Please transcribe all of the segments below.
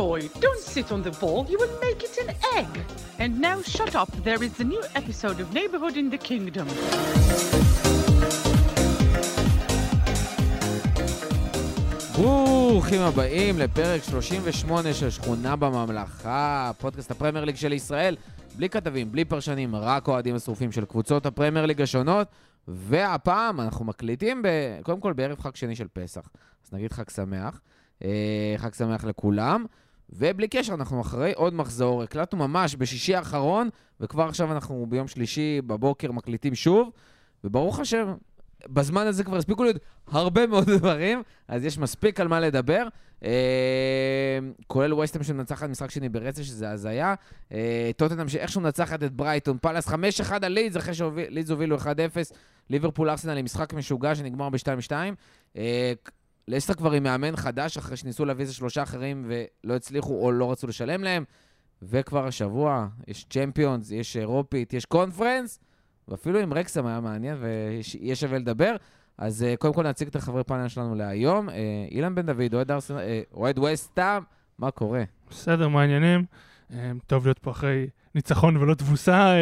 Roy, don't sit on the ball. You will make it an egg. And now shut up. There is a new episode of Neighborhood in the Kingdom. ברוכים הבאים לפרק 38 של שכונה בממלכה, פודקאסט הפרמייר ליג של ישראל, בלי כתבים, בלי פרשנים, רק אוהדים השרופים של קבוצות הפרמייר ליג השונות, והפעם אנחנו מקליטים קודם כל בערב חג שני של פסח, אז נגיד חג שמח, חג שמח לכולם, ובלי קשר אנחנו אחרי עוד מחזור, הקלטנו ממש בשישי האחרון, וכבר עכשיו אנחנו ביום שלישי בבוקר מקליטים שוב, וברוך השם, בזמן הזה כבר הספיקו להיות הרבה מאוד דברים, אז יש מספיק על מה לדבר, כולל ווסטהאם שנצחת משחק שני ברצף, שזה הזיה, טוטנהאם שאיכשהו נצחת את ברייטון, פאלאס 5-1 על לידס, אחרי שלידס הובילו 1-0, ליברפול ארסנל עם משחק משוגע שנגמר ב-2-2, לסטר כבר עם מאמן חדש, אחרי שניסו להביא איזה שלושה אחרים ולא הצליחו או לא רצו לשלם להם, וכבר השבוע יש צ'מפיונס, יש אירופית, יש קונפרנס, ואפילו עם רקסם היה מעניין ויהיה שווה לדבר. אז קודם כל נציג את החברי פאנל שלנו להיום. אילן בן דוד, אוהד ווסטהאם, מה קורה? בסדר, מעניינים. טוב להיות פה אחרי ניצחון ולא תבוסה.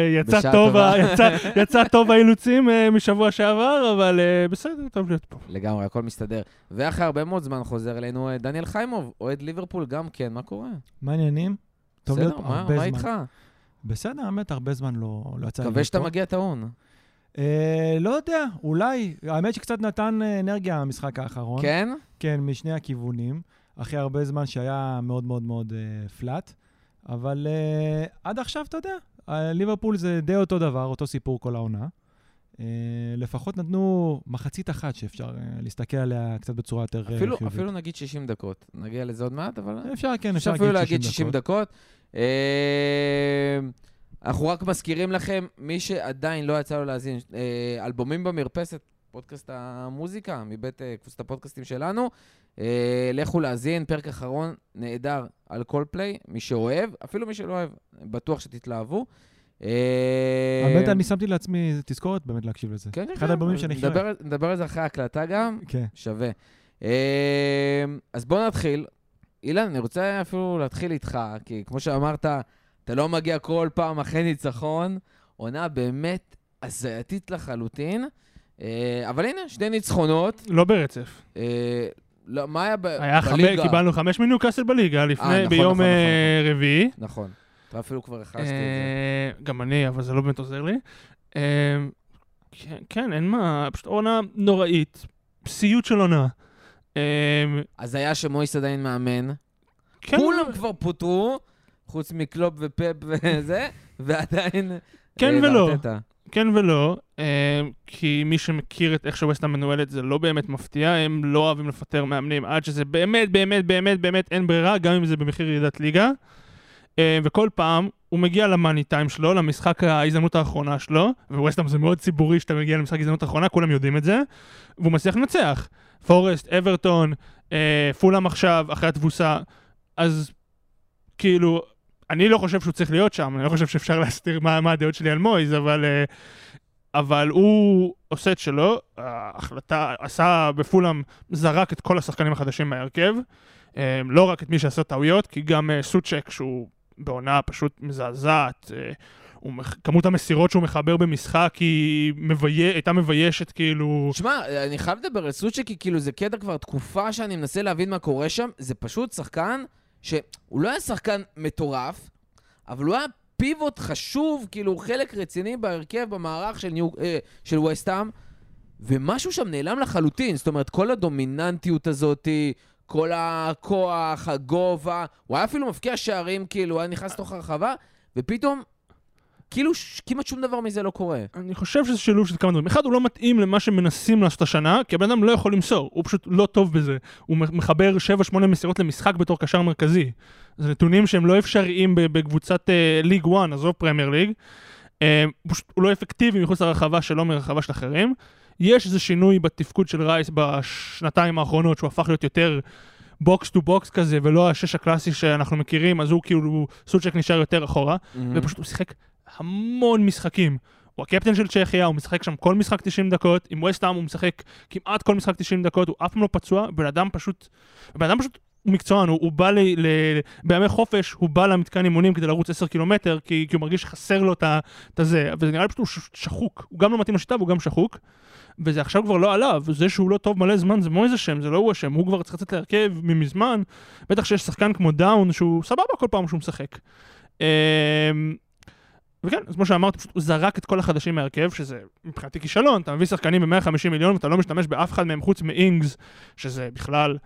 יצא טוב האילוצים משבוע שעבר, אבל בסדר, טוב להיות פה. לגמרי, הכל מסתדר. ואחרי הרבה מאוד זמן חוזר אלינו דניאל חיימוב, אוהד ליברפול גם כן, מה קורה? מעניינים. טוב להיות פה הרבה זמן. בסדר, מה איתך? בסדר, האמת, הרבה זמן לא יצא לי. קווה שאתה מגיע טעון. לא יודע, אולי. האמת שקצת נתן אנרגיה המשחק האחרון. כן? כן, משני הכיוונים. אחרי הרבה זמן שהיה מאוד מאוד מאוד פלט. אבל עד עכשיו, אתה יודע, ליברפול זה די אותו דבר, אותו סיפור כל העונה. לפחות נתנו מחצית אחת שאפשר להסתכל עליה קצת בצורה יותר חיובית. אפילו נגיד 60 דקות. נגיע לזה עוד מעט, אבל... אפשר אפילו להגיד 60 דקות. אנחנו רק מזכירים לכם, מי שעדיין לא יצא לו להזין, אלבומים במרפסת, פודקאסט המוזיקה, מבית קבוצת הפודקאסטים שלנו, לכו להזין, פרק אחרון נהדר על כל פליי, מי שאוהב, אפילו מי שלא אוהב, בטוח שתתלהבו. באמת אני שמתי לעצמי תזכורת באמת להקשיב לזה. אחד אלבומים שאני חושב. נדבר על זה אחרי ההקלטה גם, שווה. אז בואו נתחיל. אילן, אני רוצה אפילו להתחיל איתך, כי כמו שאמרת, אתה לא מגיע כל פעם אחרי ניצחון, עונה באמת הזייתית לחלוטין, אבל הנה, שני ניצחונות. לא ברצף. לא, מה היה בליגה? קיבלנו 5 מניוקאסל בליגה, ביום רביעי. נכון, אתה אפילו כבר החשתי את זה. גם אני, אבל זה לא באמת עוזר לי. כן, אין מה, פשוט עונה נוראית, פסיעות של עונה. אז היה שמויס עדיין מאמן, כולם כבר פוטרו, חוץ מקלופ ופפ וזה, ועדיין... כן ולא, כי מי שמכיר את איך שווסטהאם מנוהלת זה לא באמת מפתיע, הם לא אוהבים לפטר מאמנים, עד שזה באמת, באמת, באמת, באמת אין ברירה, גם אם זה במחיר ירידת ליגה, וכל פעם הוא מגיע למאני טיים שלו, למשחק ההזדמנות האחרונה שלו, וווסטהאם זה מאוד ציבורי שאתה מגיע למשחק ההזדמנות האחרונה, כולם יודעים את זה, והוא מצליח לנצח. פורסט, אברטון, פולאם עכשיו, אחרי התבוסה, אז כאילו, אני לא חושב שהוא צריך להיות שם, אני לא חושב שאפשר להסתיר מה הדעות שלי על מויז, אבל הוא עושה את שלו, ההחלטה, עשה בפולאם, זרק את כל השחקנים החדשים מהרכב, לא רק את מי שעשה טעויות, כי גם סוצ'ק, שהוא בעונה פשוט מזעזעת, כמות המסירות שהוא מחבר במשחק היא הייתה מביישת כאילו... תשמע, אני חייב לדבר על סוצ'ק כי כאילו זה קטע כבר תקופה שאני מנסה להבין מה קורה שם, זה פשוט שחקן שהוא לא היה שחקן מטורף, אבל הוא היה פיבוט חשוב, כאילו חלק רציני בהרכב במערך של ווסטהאם, ומשהו שם נעלם לחלוטין, זאת אומרת כל הדומיננטיות הזאת, כל הכוח, הגובה, הוא היה אפילו מפקיע שערים כאילו, הוא היה נכנס תוך הרחבה, ופתאום... כאילו כמעט שום דבר מזה לא קורה. אני חושב שזה שילוב של כמה דברים. אחד, הוא לא מתאים למה שמנסים לעשות השנה, כי הבן אדם לא יכול למסור, הוא פשוט לא טוב בזה. הוא מחבר 7-8 מסירות למשחק בתור קשר מרכזי. זה נתונים שהם לא אפשריים בקבוצת ליג 1, עזוב פרמייר ליג. הוא לא אפקטיבי מחוץ לרחבה שלו, מרחבה של אחרים. יש איזה שינוי בתפקוד של רייס בשנתיים האחרונות, שהוא הפך להיות יותר... בוקס טו בוקס כזה, ולא השש הקלאסי שאנחנו מכירים, אז הוא כאילו, סוצ'ק נשאר יותר אחורה, ופשוט הוא שיחק המון משחקים. הוא הקפטן של צ'כיה, הוא משחק שם כל משחק 90 דקות, עם ווסטהאם הוא משחק כמעט כל משחק 90 דקות, הוא אף פעם לא פצוע, בן אדם פשוט מקצוען, הוא בא בימי חופש, הוא בא למתקן אימונים כדי לרוץ 10 קילומטר, כי הוא מרגיש שחסר לו את זה, וזה נראה לי פשוט שחוק, הוא גם לא מתאים לשיטה והוא גם שחוק, וזה עכשיו כבר לא עליו, זה שהוא לא טוב מלא זמן, זה לא איזה שם, זה לא הוא השם, הוא כבר צריך לצאת להרכב ממזמן, בטח שיש שחקן כמו דאון, שהוא סבבה כל פעם שהוא משחק. וכן, אז כמו שאמרתי, פשוט הוא זרק את כל החדשים מהרכב, שזה מבחינתי כישלון, אתה מביא שחקנים ב-150 מיליון, ואתה לא משתמש באף אחד מהם חוץ מאינגס, שזה בכלל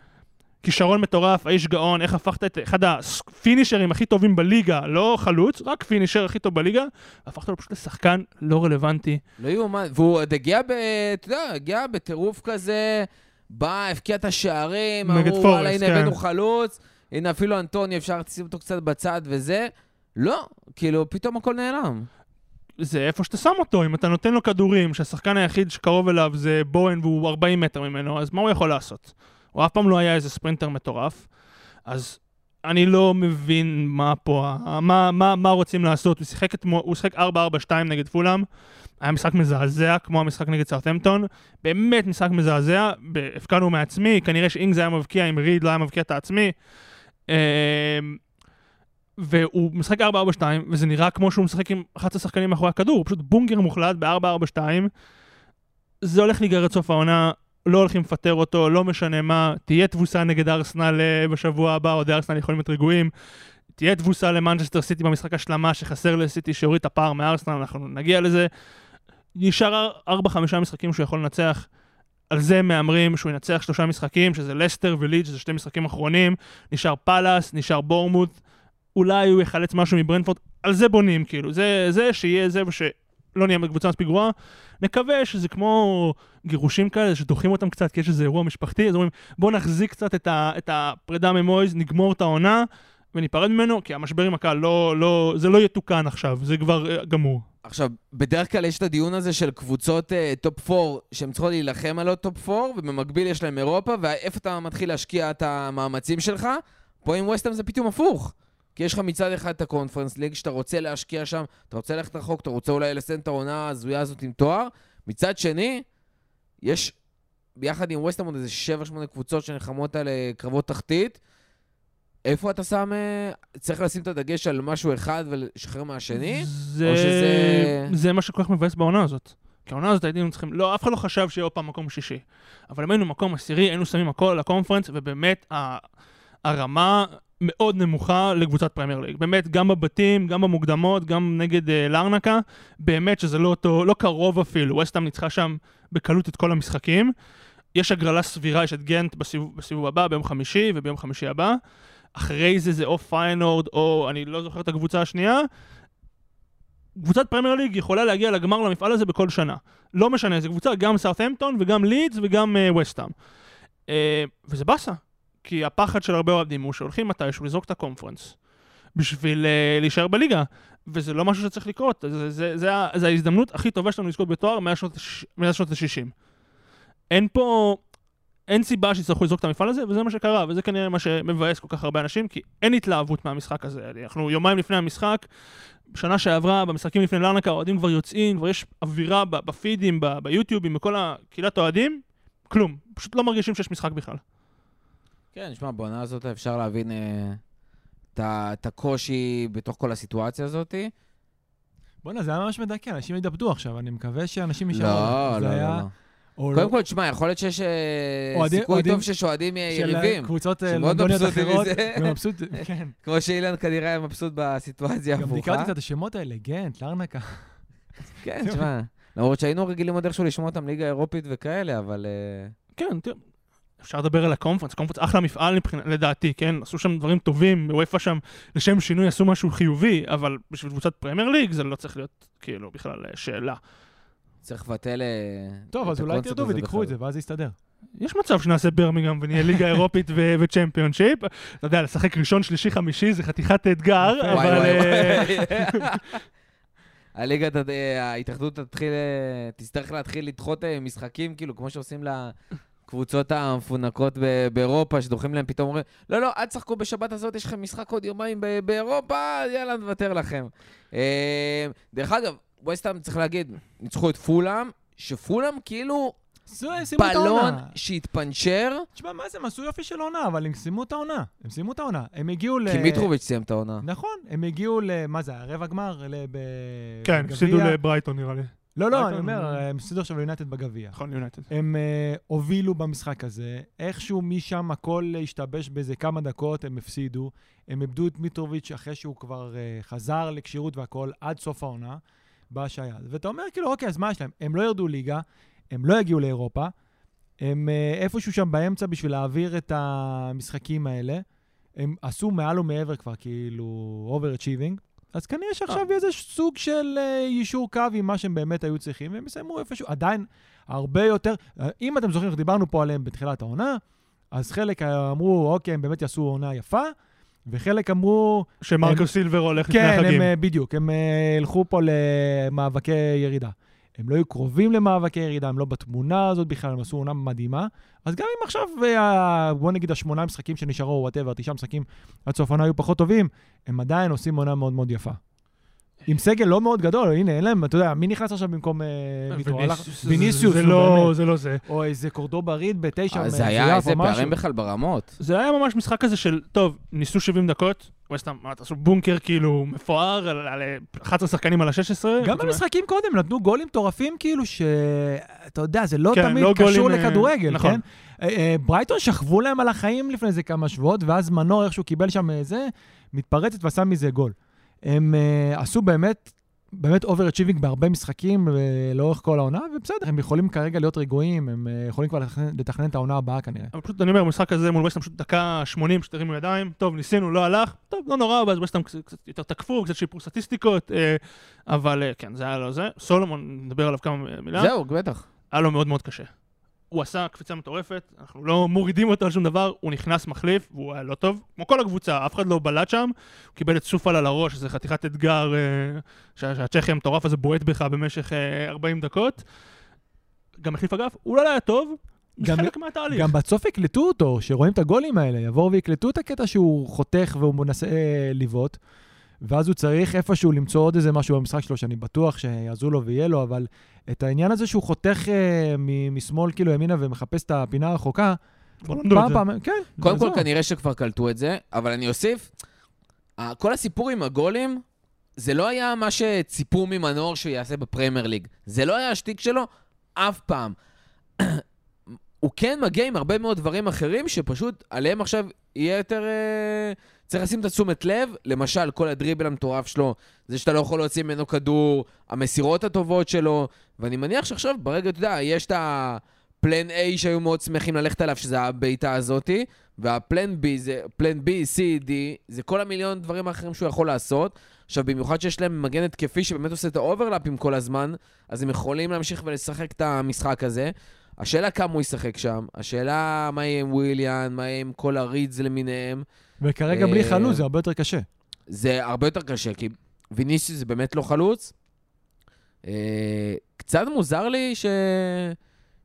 כישרון מטורף, האיש גאון, איך הפכת את אחד הפינישרים הכי טובים בליגה, לא חלוץ, רק פינישר הכי טוב בליגה, והפכת לו פשוט לשחקן לא רלוונטי. לא יאומן, והוא הגיע, אתה יודע, הגיע בטירוף כזה, בא, הפקיע את השערים, אמרו, הנה הבאנו חלוץ, הנה אפילו אנטוני, אפשר לשים אותו קצת בצד וזה, לא, כאילו פתאום הכל נעלם. זה איפה שאתה שם אותו, אם אתה נותן לו כדורים, שהשחקן היחיד שקרוב אליו זה בוהן והוא 40 מטר ממנו, אז מה הוא יכול לעשות? הוא אף פעם לא היה איזה ספרינטר מטורף, אז אני לא מבין מה פה, מה רוצים לעשות. הוא שחק 4-4-2 נגד פולאם, היה משחק מזעזע, כמו המשחק נגד סאות'המפטון, באמת משחק מזעזע, הפקענו מעצמי, כנראה שאינגס היה מבקיע, אם ריד לא היה מבקיע את העצמי, והוא משחק 4-4-2, וזה נראה כמו שהוא משחק עם 11 שחקנים מאחורי הכדור, הוא פשוט בונגר מוחלט ב-4-4-2, זה הולך להיגרר עד סוף העונה, לא הולכים לפטר אותו, לא משנה מה, תהיה תבוסה נגד ארסנל בשבוע הבא, עוד ארסנל יכולים להיות רגועים, תהיה תבוסה למנצ'סטר סיטי במשחק השלמה שחסר לסיטי, שיוריד את הפער מארסנל, אנחנו נגיע לזה, נשאר 4-5 משחקים שהוא יכול לנצח, על זה מאמרים שהוא ינצח 3 משחקים, שזה לסטר ולידג', שזה 2 משחקים אחרונים, נשאר פלאס, נשאר בורמוט, אולי הוא יחלץ משהו מברנפורד, על זה בונים, כאילו, זה שיהיה זה ושלא נהיה בקבוצה מספיק גרועה, נקווה שזה כמו גירושים כאלה, שדוחים אותם קצת, כי יש איזה אירוע משפחתי, אז אומרים, בוא נחזיק קצת את הפרידה ממויז, נגמור את העונה, וניפרד ממנו, כי המשבר עם הקהל, זה לא יתוקן עכשיו, זה כבר גמור. עכשיו, בדרך כלל יש את הדיון הזה של קבוצות טופ 4, שהן צריכות להילחם על עוד טופ 4, ובמקביל יש להם אירופה, ואיפה אתה מתחיל להשקיע את המאמצים שלך, פה עם ווסטהאם זה פתאום הפוך. כי יש לך מצד אחד את הקונפרנס ליג שאתה רוצה להשקיע שם, אתה רוצה ללכת רחוק, אתה רוצה אולי לסיים את העונה הזויה הזאת עם תואר. מצד שני, יש ביחד עם ווסטהאם איזה 7-8 קבוצות שנחמות על קרבות תחתית. איפה אתה שם, צריך לשים את הדגש על משהו אחד ולשחרר מהשני? זה מה שכל כך מבאס בעונה הזאת. כי העונה הזאת היינו צריכים, לא, אף אחד לא חשב שיהיה עוד פעם מקום שישי. אבל אם היינו מקום עשירי, היינו שמים הכל לקונפרנס, ובאמת הרמה מאוד נמוכה לקבוצת פרמייר ליג. באמת, גם בבתים, גם במוקדמות, גם נגד לארנקה, באמת שזה לא קרוב אפילו. ווסטהאם ניצחה שם בקלות את כל המשחקים. יש הגרלה סבירה, יש את גנט בסיבוב הבא, ביום חמישי וביום חמישי הבא. אחרי זה או פיינורד, או אני לא זוכר את הקבוצה השנייה. קבוצת פרמייר ליג יכולה להגיע לגמר למפעל הזה בכל שנה. לא משנה, זה קבוצה גם סאות'המפטון וגם לידס וגם ווסטהאם. וזה בסה. כי הפחד של הרבה אוהדים הוא שהולכים מתישהו לזרוק את הקונפרנס בשביל להישאר בליגה, וזה לא משהו שצריך לקרות, זה ההזדמנות הכי טובה שלנו לזכות בתואר מאז שנות ה-60. אין סיבה שיצטרכו לזרוק את המפעל הזה, וזה מה שקרה, וזה כנראה מה שמבאס כל כך הרבה אנשים, כי אין התלהבות מהמשחק הזה. אנחנו יומיים לפני המשחק, שנה שעברה, במשחקים לפני לארנקה, האוהדים כבר יוצאים, כבר יש אווירה בפידים, ביוטיובים, בכל הקהילת האוהדים, כלום, פשוט לא מרגישים שיש משחק בכלל. כן, נשמע, בעונה הזאת אפשר להבין את הקושי בתוך כל הסיטואציה הזאת. בוא'נה, זה היה ממש מדכא, אנשים ידפדו עכשיו, אני מקווה שאנשים ישארו. לא. קודם כל, תשמע, יכול להיות שיש סיכוי טוב ששועדים יריבים. של קבוצות לונדוניות אחרות, ומבסוט, כן. כמו שאילן כנראה היה מבסוט בסיטואציה הפוכה. גם ביקרתי קצת השמות האלה, גנט, לארנקה. כן, תשמע, למרות שהיינו רגילים עוד איכשהו לשמוע אותם ליגה אירופית וכאלה, אבל כן, אפשר לדבר על הקונפרנס, קונפרנס אחלה מפעל לדעתי, כן? עשו שם דברים טובים, ואיפה שם, לשם שינוי עשו משהו חיובי, אבל בשביל קבוצת פרמייר ליג זה לא צריך להיות, כאילו, בכלל שאלה. צריך לבטל טוב, אז אולי תרדו ותיקחו את זה, ואז זה יסתדר. יש מצב שנעשה ברמיגהאם ונהיה ליגה אירופית וצ'מפיונשיפ. אתה יודע, לשחק ראשון, שלישי, חמישי, זה חתיכת אתגר, אבל הליגה, ההתאחדות תצטרך להתחיל לדחות משחקים, כאילו, כמו שעושים קבוצות המפונקות באירופה, שדוחים להם פתאום, אומרים, לא, אל תשחקו בשבת הזאת, יש לכם משחק עוד יומיים באירופה, יאללה, נוותר לכם. דרך אגב, ווסטהאם צריך להגיד, ניצחו את פולאם, שפולאם כאילו בלון שהתפנצ'ר. תשמע, מה זה? הם עשו יופי של עונה, אבל הם סיימו את העונה. הם סיימו את העונה. הם הגיעו ל... כי מיטרוביץ' סיים את העונה. נכון, הם הגיעו ל... מה זה? הרבע גמר? כן, הפסידו לברייטון נראה לי. לא, לא, אני אומר, הם הפסידו עכשיו ליונייטד בגביע. נכון, ליונייטד. הם הובילו במשחק הזה. איכשהו משם הכל השתבש באיזה כמה דקות, הם הפסידו. הם איבדו את מיטרוביץ' אחרי שהוא כבר חזר לקשירות והכל עד סוף העונה, בשעה. ואתה אומר, כאילו, אוקיי, אז מה יש להם? הם לא ירדו ליגה. הם לא יגיעו לאירופה, הם איפשהו שם באמצע בשביל להעביר את המשחקים האלה, הם עשו מעל ומעבר כבר כאילו overachieving, אז כנראה שעכשיו יהיה איזה סוג של יישור קו עם מה שהם באמת היו צריכים, והם יסיימו איפשהו, עדיין הרבה יותר, אם אתם זוכרים, דיברנו פה עליהם בתחילת העונה, אז חלק אמרו, אוקיי, הם באמת יעשו עונה יפה, וחלק אמרו... שמרקו סילבר הולך לפני החגים. כן, בדיוק, הם הלכו פה למאבקי ירידה. הם לא היו קרובים למאבקי ירידה, הם לא בתמונה הזאת בכלל, הם עשו עונה מדהימה. אז גם אם עכשיו, בוא נגיד, 8 משחקים שנשארו, whatever, 9 משחקים עד סוף העונה היו פחות טובים, הם עדיין עושים עונה מאוד מאוד יפה. עם סגל לא מאוד גדול, הנה, אין להם, אתה יודע, מי נכנס עכשיו במקום ויטור? ויניסיוס. זה לא זה. או איזה קורדובה ריד ב9. זה היה איזה פערים בכלל ברמות. זה היה ממש משחק כזה של, טוב, ניסו 70 דקות, וסתם, עשו בונקר כאילו מפואר, על 11 שחקנים על ה-16. גם במשחקים קודם נתנו גולים טורפים כאילו שאתה יודע, זה לא תמיד קשור לכדורגל, כן? ברייטון שכבו להם על החיים לפני זה כמה שבועות, ואז מנור איכשהו קיבל שם איזה, מתפרצת ועשה מזה גול. הם עשו באמת overachieving בהרבה משחקים לאורך כל העונה, ובסדר, הם יכולים כרגע להיות רגועים, הם יכולים כבר לתכנן את העונה הבאה כנראה. אבל פשוט, אני אומר, המשחק הזה מול וסטהאם פשוט דקה 80, שתרימו ידיים, טוב, ניסינו, לא הלך, טוב, לא נורא, ואז וסטהאם קצת יותר תקפו, קצת שיפור סטטיסטיקות, אבל כן, זה היה לו זה. סולומון, נדבר עליו כמה מילה. זהו, בטח. היה לו מאוד מאוד קשה. הוא עשה קפיצה מטורפת, אנחנו לא מורידים אותו על שום דבר, הוא נכנס מחליף, והוא היה לא טוב, כמו כל הקבוצה, אף אחד לא בלט שם, הוא קיבל את סופל על הראש, זה חתיכת אתגר שהצ'כי המטורף הזה בועט בך במשך 40 דקות, גם מחליף אגב, הוא לא היה טוב, זה חלק מהתהליך. גם בצוף יקלטו אותו, שרואים את הגולים האלה, יבואו ויקלטו את הקטע שהוא חותך והוא מנסה ליוות, ואז הוא צריך איפשהו למצוא עוד איזה משהו במשחק שלו, שאני בטוח שיעזור לו ויהיה לו, אבל את העניין הזה שהוא חותך משמאל כאילו ימינה ומחפש את הפינה הרחוקה, קודם כל כנראה שכבר קלטו את זה, אבל אני אוסיף, כל הסיפור עם הגולים, זה לא היה מה שציפו ממנור שיעשה בפרמייר ליג, זה לא היה השתיק שלו אף פעם. הוא כן מגיע עם הרבה מאוד דברים אחרים, שפשוט עליהם עכשיו יהיה יותר... צריך לשים את תשומת לב, למשל, כל הדריבל המטורף שלו, זה שאתה לא יכול להוציא ממנו כדור, המסירות הטובות שלו, ואני מניח שעכשיו, ברגע, אתה יודע, יש את הפלן A שהיו מאוד שמחים ללכת עליו, שזה הביתה הזאת, והפלן B, זה, פלן B, C, D, זה כל המיליון דברים האחרים שהוא יכול לעשות. עכשיו, במיוחד שיש להם מגן התקפי, שבאמת עושה את האוברלאפים כל הזמן, אז הם יכולים להמשיך ולשחק את המשחק הזה. השאלה כמה הוא ישחק שם, השאלה מה יהיה עם וויליאן, מה יהיה עם כל הרידס למיניהם. וכרגע בלי חלוץ זה הרבה יותר קשה. זה הרבה יותר קשה, כי ויניסיוס זה באמת לא חלוץ. קצת מוזר לי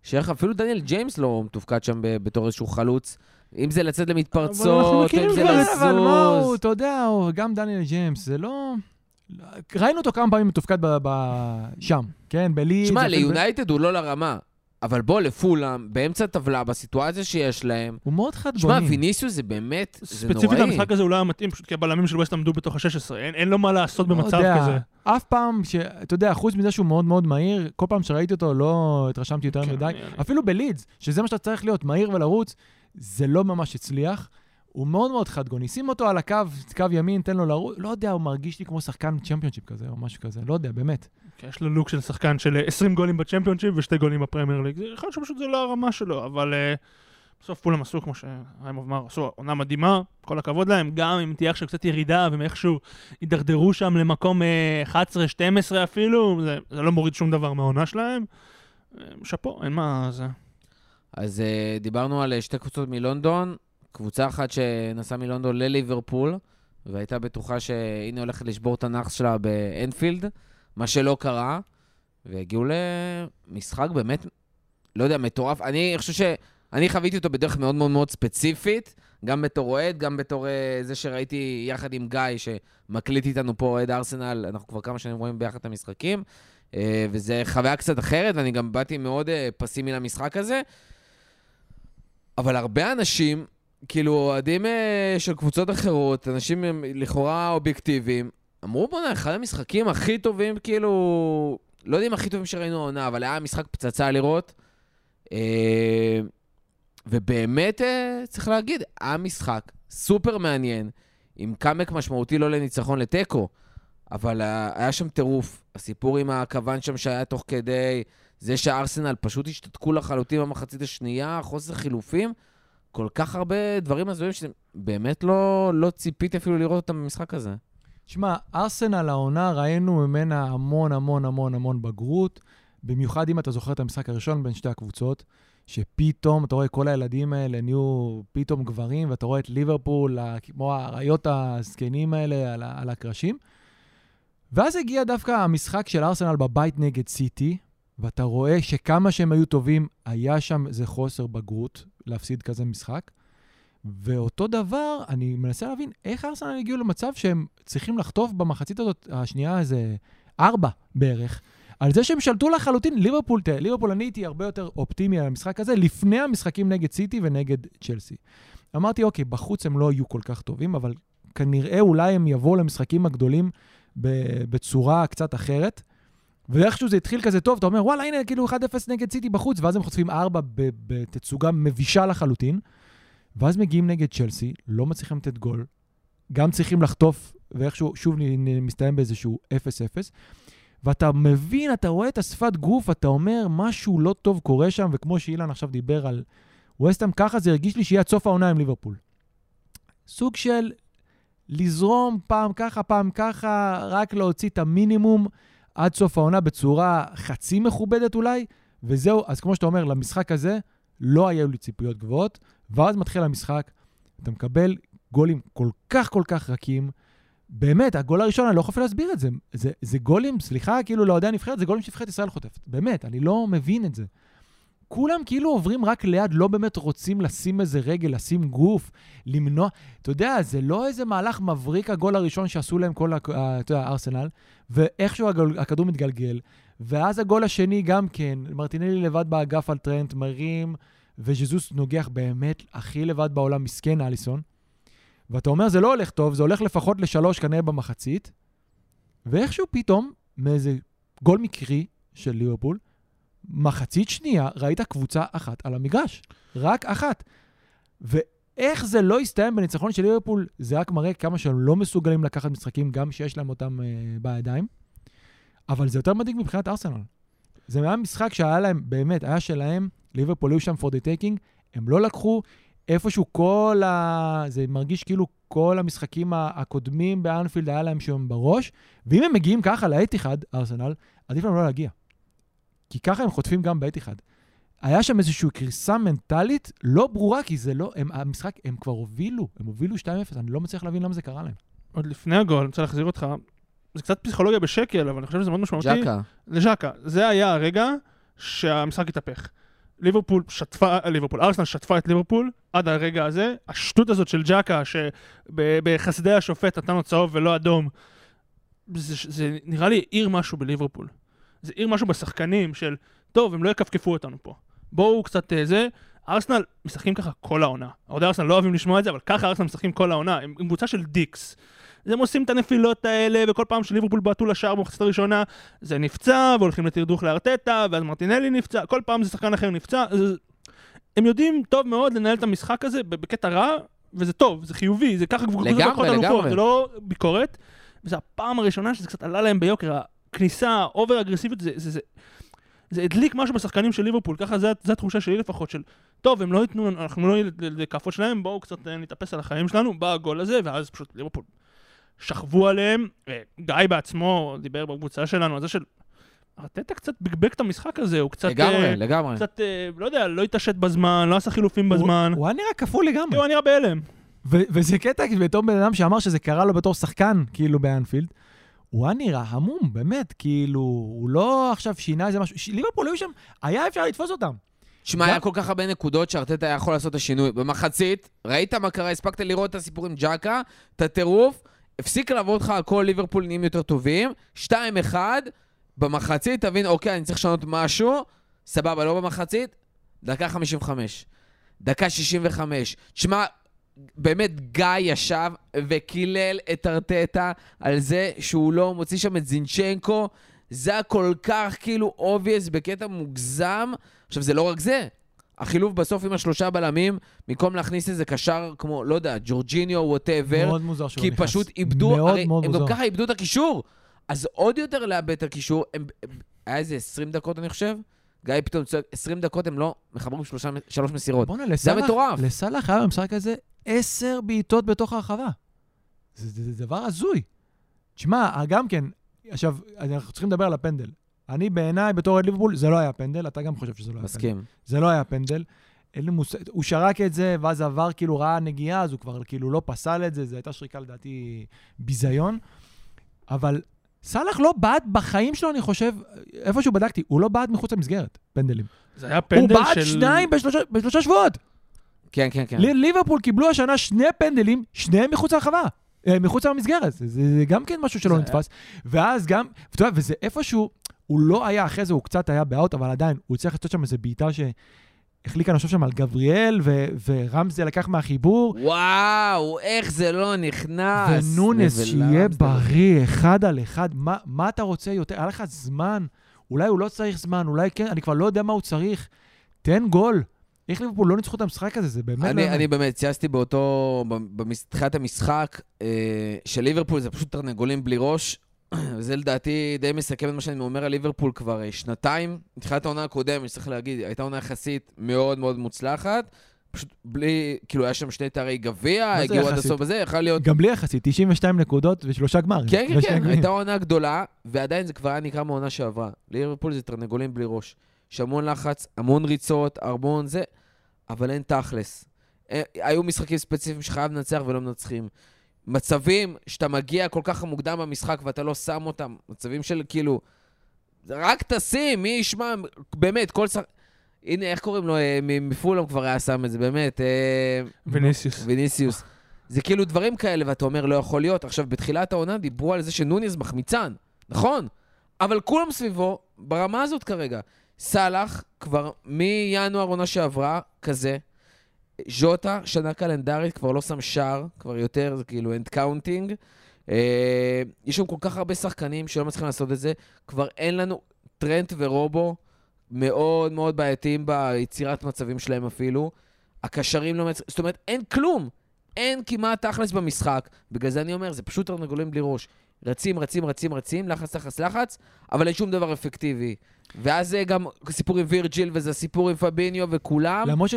שאיך אפילו דניאל ג'יימס לא מתופקד שם בתור איזשהו חלוץ. אם זה לצאת למתפרצות, אם זה לזוז. אבל לא, אתה יודע, גם דניאל ג'יימס, זה לא... ראינו אותו כמה פעמים מתופקד שם, כן? שמה, ליונייטד הוא לא לרמה. אבל בוא לפולם, באמצע טבלה, בסיטואציה שיש להם. הוא מאוד חד בונים. שמה, ויניסיוס זה באמת, זה נוראי. ספציפית המשחק הזה הוא לא היה מתאים, פשוט כי הבלמים של ווסט עמדו בתוך ה-16. אין לו מה לעשות במצב כזה. אף פעם, אתה יודע, חוץ מזה שהוא מאוד מאוד מהיר, כל פעם שראיתי אותו לא התרשמתי יותר מדי. אפילו בלידס, שזה מה שאתה צריך להיות, מהיר ולרוץ, זה לא ממש הצליח. הוא מאוד מאוד חד גוני. שים אותו על הקו, קו ימין, תן לו לרוץ. לא יודע, הוא מרגיש לי כמו שחקן צ'מפיונשיפ כזה, או משהו כזה. לא יודע, באמת. יש לו לוק של שחקן של 20 גולים בצ'מפיונשיפ ו2 גולים בפרמייר ליג. זה אחד שפשוט זה לא הרמה שלו, אבל בסוף פולם עשו, כמו שריים אמר, עשו עונה מדהימה, כל הכבוד להם, גם אם תהיה עכשיו קצת ירידה, ומאיכשהו ידרדרו שם למקום 11, 12 אפילו, זה לא מוריד שום דבר מהעונה שלהם. שפו, אין מה זה. אז דיברנו על 2 קבוצות מלונדון, קבוצה אחת שנסעה מלונדון לליברפול, והייתה בטוחה שהנה הולכת לשבור את הנאחס שלה באנפילד, מה שלא קרה, והגיעו למשחק באמת, לא יודע, מטורף. אני חושב שאני חוויתי אותו בדרך מאוד מאוד מאוד ספציפית, גם בתור אוהד, גם בתור זה שראיתי יחד עם גיא, שמקליט איתנו פה אוהד ארסנל, אנחנו כבר כמה שנים רואים ביחד את המשחקים, וזה חוויה קצת אחרת, ואני גם באתי מאוד פסימי למשחק הזה. אבל הרבה אנשים, כאילו, אוהדים של קבוצות אחרות, אנשים לכאורה אובייקטיביים, אמרו בונה, אחד המשחקים הכי טובים, כאילו, לא יודעים הכי טובים שראינו העונה, אבל היה משחק פצצה לראות, ובאמת צריך להגיד, היה משחק סופר מעניין, עם קאמק משמעותי לא לניצחון לטקו, אבל היה שם טירוף, הסיפור עם הכוון שם שהיה תוך כדי, זה שהארסנל פשוט השתתקו לחלוטין במחצית השנייה, חוסר חילופים, כל כך הרבה דברים הזויים שבאמת לא ציפיתי אפילו לראות אותם במשחק הזה. תשמע, ארסנל העונה ראינו ממנה המון המון המון המון בגרות, במיוחד אם אתה זוכר את המשחק הראשון בין שתי הקבוצות, שפתאום אתה רואה כל הילדים האלה נהיו פתאום גברים, ואתה רואה את ליברפול, כמו הרעיות הזקנים האלה על הקרשים, ואז הגיע דווקא המשחק של ארסנל בבית נגד סיטי, ואתה רואה שכמה שהם היו טובים, היה שם זה חוסר בגרות להפסיד כזה משחק, ואותו דבר, אני מנסה להבין איך ארסנל הגיעו למצב שהם צריכים לחטוף במחצית הזאת, השנייה איזה 4 בערך, על זה שהם שלטו לחלוטין, ליברפול אני הייתי הרבה יותר אופטימי על המשחק הזה, לפני המשחקים נגד סיטי ונגד צ'לסי. אמרתי, אוקיי, בחוץ הם לא יהיו כל כך טובים, אבל כנראה אולי הם יבואו למשחקים הגדולים בצורה קצת אחרת, ואיכשהו זה התחיל כזה טוב, אתה אומר, וואלה, הנה, כאילו 1-0 נגד סיטי בחוץ, ואז הם חוטפים 4 בתצוגה מבישה לחלוטין, ואז מגיעים נגד צ'לסי, לא מצליחים לתת גול, גם צריכים לחטוף, ואיכשהו שוב מסתיים באיזשהו 0-0, ואתה מבין, אתה רואה את השפת גוף, אתה אומר, משהו לא טוב קורה שם, וכמו שאילן עכשיו דיבר על ווסטהאם, ככה זה הרגיש לי שיהיה צוף העונה עם ליברפול. סוג של לזרום פעם ככה, רק להוציא את המינימום עד סוף העונה בצורה חצי מכובדת אולי, וזהו, אז כמו שאתה אומר, למשחק הזה לא היו לי ציפיות גבוהות, ואז מתחיל המשחק, אתה מקבל גולים כל כך רכים, באמת, הגול הראשון, אני לא חופי להסביר את זה. זה גולים, סליחה, כאילו לאוהדי הנבחרת, זה גולים שנבחרת ישראל חוטפת. באמת, אני לא מבין את זה. כולם כאילו עוברים רק ליד, לא באמת רוצים לשים איזה רגל, לשים גוף, למנוע. אתה יודע, זה לא איזה מהלך מבריק הגול הראשון שעשו להם כל הארסנל, ואיכשהו הכדור מתגלגל. ואז הגול השני גם כן, מרטינלי לבד באגף על טרנט, מרים, וז'זוס נוגח באמת הכי לבד בעולם, מסכן אליסון. ואתה אומר, זה לא הולך טוב, זה הולך לפחות ל3 כנראה במחצית, ואיכשהו פתאום, מאיזה גול מקרי של ליברפול, מחצית שנייה, ראית קבוצה אחת על המגרש. רק אחת. ואיך זה לא הסתיים בניצחון של ליברפול, זה רק מראה כמה שהם לא מסוגלים לקחת משחקים, גם שיש להם אותם בידיים. אבל זה יותר מדהים מבחינת ארסנל. זה היה משחק שהיה להם, באמת, היה שלהם, ליברפול היו שם for the taking, הם לא לקחו, איפשהו זה מרגיש כאילו כל המשחקים הקודמים באנפילד היה להם שם בראש, ואם הם מגיעים ככה לאתיחד, ארסנל, עדיף להם לא להגיע. כי ככה הם חוטפים גם באתיחד. היה שם איזושהי קריסה מנטלית לא ברורה, כי זה לא, המשחק, הם כבר הובילו, הם הובילו 2-0, אני לא מצליח להבין למה זה קרה להם. עוד לפני הגול, אני רוצה להחזיר אותך, זה קצת פסיכולוגיה בשקל, אבל אני חושב שזה מאוד משמעותי. ז'קה. זה היה הרגע שהמשחק התהפך. ארסנל שטפה את ליברפול עד הרגע הזה, השטות הזאת של ג'קה שבחסדי השופט נתן לו צהוב ולא אדום, זה נראה לי עיר משהו בליברפול, זה עיר משהו בשחקנים של טוב, הם לא יקפקפו אותנו פה, בואו קצת זה, ארסנל משחקים ככה כל העונה, עוד ארסנל לא אוהבים לשמוע את זה, אבל ככה ארסנל משחקים כל העונה, הם קבוצה של דיקס, הם עושים את הנפילות האלה, וכל פעם שליברפול בעטו לשער במחצית הראשונה, זה נפצע, והולכים לתרדוך לארטטה, ואז מרטינלי נפצע, כל פעם זה שחקן אחר נפצע, הם יודעים טוב מאוד לנהל את המשחק הזה בקטע רע, וזה טוב, זה חיובי, זה ככה גבוהות אלופות, זה לא ביקורת, וזה הפעם הראשונה שזה קצת עלה להם ביוקר, הכניסה, אובר אגרסיבית, זה הדליק משהו בשחקנים של ליברפול, ככה זה התחושה שלי לפחות של, טוב, הם לא יתנו, אנחנו לא לכפות שלהם, בואו קצת נתאפס על החיים שלנו, בא הגול הזה, ואז פשוט ליברפול שכבו עליהם, גיא בעצמו דיבר בקבוצה שלנו, זה של ארטטה קצת בגבק את המשחק הזה, הוא קצת, קצת, לא יודע, לא התעשת בזמן, לא עשה חילופים בזמן. הוא נראה כפול לגמרי. הוא נראה בהלם. וזה קטע, בתור בן אדם שאמר שזה קרה לו בתור שחקן, כאילו באנפילד, הוא נראה המום, באמת, כאילו, הוא לא עכשיו שינה איזה משהו, ליברפול היו שם, היה אפשר לתפוס אותם. שמע, היה כל כך הרבה נקודות שארטטה היה יכול לעשות את השינוי. במחצית, ראית מה קרה, הספקת לראות את הסיפורים ג'קה, את הטירוף, הפסיק לעבוד לך על כל ליברפול נהיים יותר טובים, 2-1, במחצית תבין, אוקיי, אני צריך לשנות משהו, סבבה, לא במחצית, דקה 55, דקה 65, תשמע, באמת גיא ישב וקילל את ארטטה על זה שהוא לא מוציא שם את זינצ'נקו, זה היה כל כך כאילו obvious בקטע מוגזם. עכשיו זה לא רק זה, החילוב בסוף עם השלושה בלמים, מקום להכניס איזה קשר כמו, לא יודע, ג'ורג'יניו, ווטאבר, כי פשוט איבדו, הרי הם גם ככה איבדו את הקישור, אז עוד יותר לאבד את הקישור, היה איזה 20 דקות אני חושב, גיא פתאום 20 דקות הם לא מחברים 3 מסירות, זה מטורף. לסלח היה במשחק הזה 10 בעיטות בתוך הרחבה, זה דבר הזוי. תשמע, גם כן, עכשיו, אנחנו צריכים לדבר על הפנדל. אני בעיניי, בתור אוהד ליברפול, זה לא היה פנדל, אתה גם חושב שזה לא היה פנדל. זה לא היה פנדל. הוא שרק את זה, ואז עבר כאילו ראה נגיעה, אז הוא כבר כאילו לא פסל את זה, זה הייתה שריקה לדעתי ביזיון. אבל סלח לא בעט בחיים שלו, אני חושב, איפשהו בדקתי, הוא לא בעט מחוץ למסגרת, פנדלים. זה היה פנדל של... הוא בעט 2 בשלושה שבועות. כן, כן, כן. ליברפול קיבלו השנה 2 פנדלים, 2 מחוץ לרחבה. מחוץ למסגרת, זה גם כן משהו שלא נתפס, ואז גם, וזה איפשהו, הוא לא היה אחרי זה, הוא קצת היה באוט, אבל עדיין, הוא צריך לצאת שם איזה בעיטה שהחליקה נשוב שם על גבריאל, ורמזי לקח מהחיבור. וואו, איך זה לא נכנס. ונונס, שיהיה בריא, 1-1, מה אתה רוצה יותר? היה לך זמן, אולי הוא לא צריך זמן, אולי כן, אני כבר לא יודע מה הוא צריך. תן גול. איך ליברפול לא ניצחו את המשחק הזה, זה באמת... אני באמת צייסתי באותו, במתחילת המשחק של ליברפול, זה פשוט תרנגולים בלי ראש, וזה לדעתי די מסכם את מה שאני אומר על ליברפול כבר שנתיים, מתחילת העונה הקודמת, צריך להגיד, הייתה עונה יחסית מאוד מאוד מוצלחת, פשוט בלי, כאילו היה שם 2 תארי גביע, הגיעו עד הסוף הזה, יכל להיות... גם בלי יחסית, 92 נקודות ו3 גמרים. כן, כן, כן, הייתה עונה גדולה, ועדיין זה כבר היה נקרא מעונה שעברה. ליברפול זה תרנגולים בלי ראש. שמון לחץ, המון ריצות, ארבון זה, אבל אין תכלס. היו משחקים ספציפיים שחייב לנצח ולא מנצחים. מצבים שאתה מגיע כל כך מוקדם במשחק ואתה לא שם אותם, מצבים של כאילו, רק תשים, מי ישמע, באמת, כל שחק... הנה, איך קוראים לו, מפולום כבר היה שם את זה, באמת. ויניסיוס. ויניסיוס. זה כאילו דברים כאלה ואתה אומר, לא יכול להיות. עכשיו, בתחילת העונה דיברו על זה שנוניז מחמיצן, נכון? אבל כולם סביבו ברמה הזאת כרגע. סלח כבר מינואר עונה שעברה כזה, ז'וטה שנה קלנדרית כבר לא שם שער, כבר יותר זה כאילו אנד קאונטינג, יש שם כל כך הרבה שחקנים שלא מצליחים לעשות את זה, כבר אין לנו, טרנט ורובו מאוד מאוד בעייתיים ביצירת מצבים שלהם אפילו, הקשרים לא מצליחים, זאת אומרת אין כלום, אין כמעט תכלס במשחק, בגלל זה אני אומר זה פשוט תרנגולים בלי ראש, רצים, רצים, רצים, רצים, לחץ, לחץ, לחץ, אבל אין שום דבר אפקטיבי. ואז זה גם סיפור עם וירג'יל, וזה סיפור עם פאביניו וכולם. למרות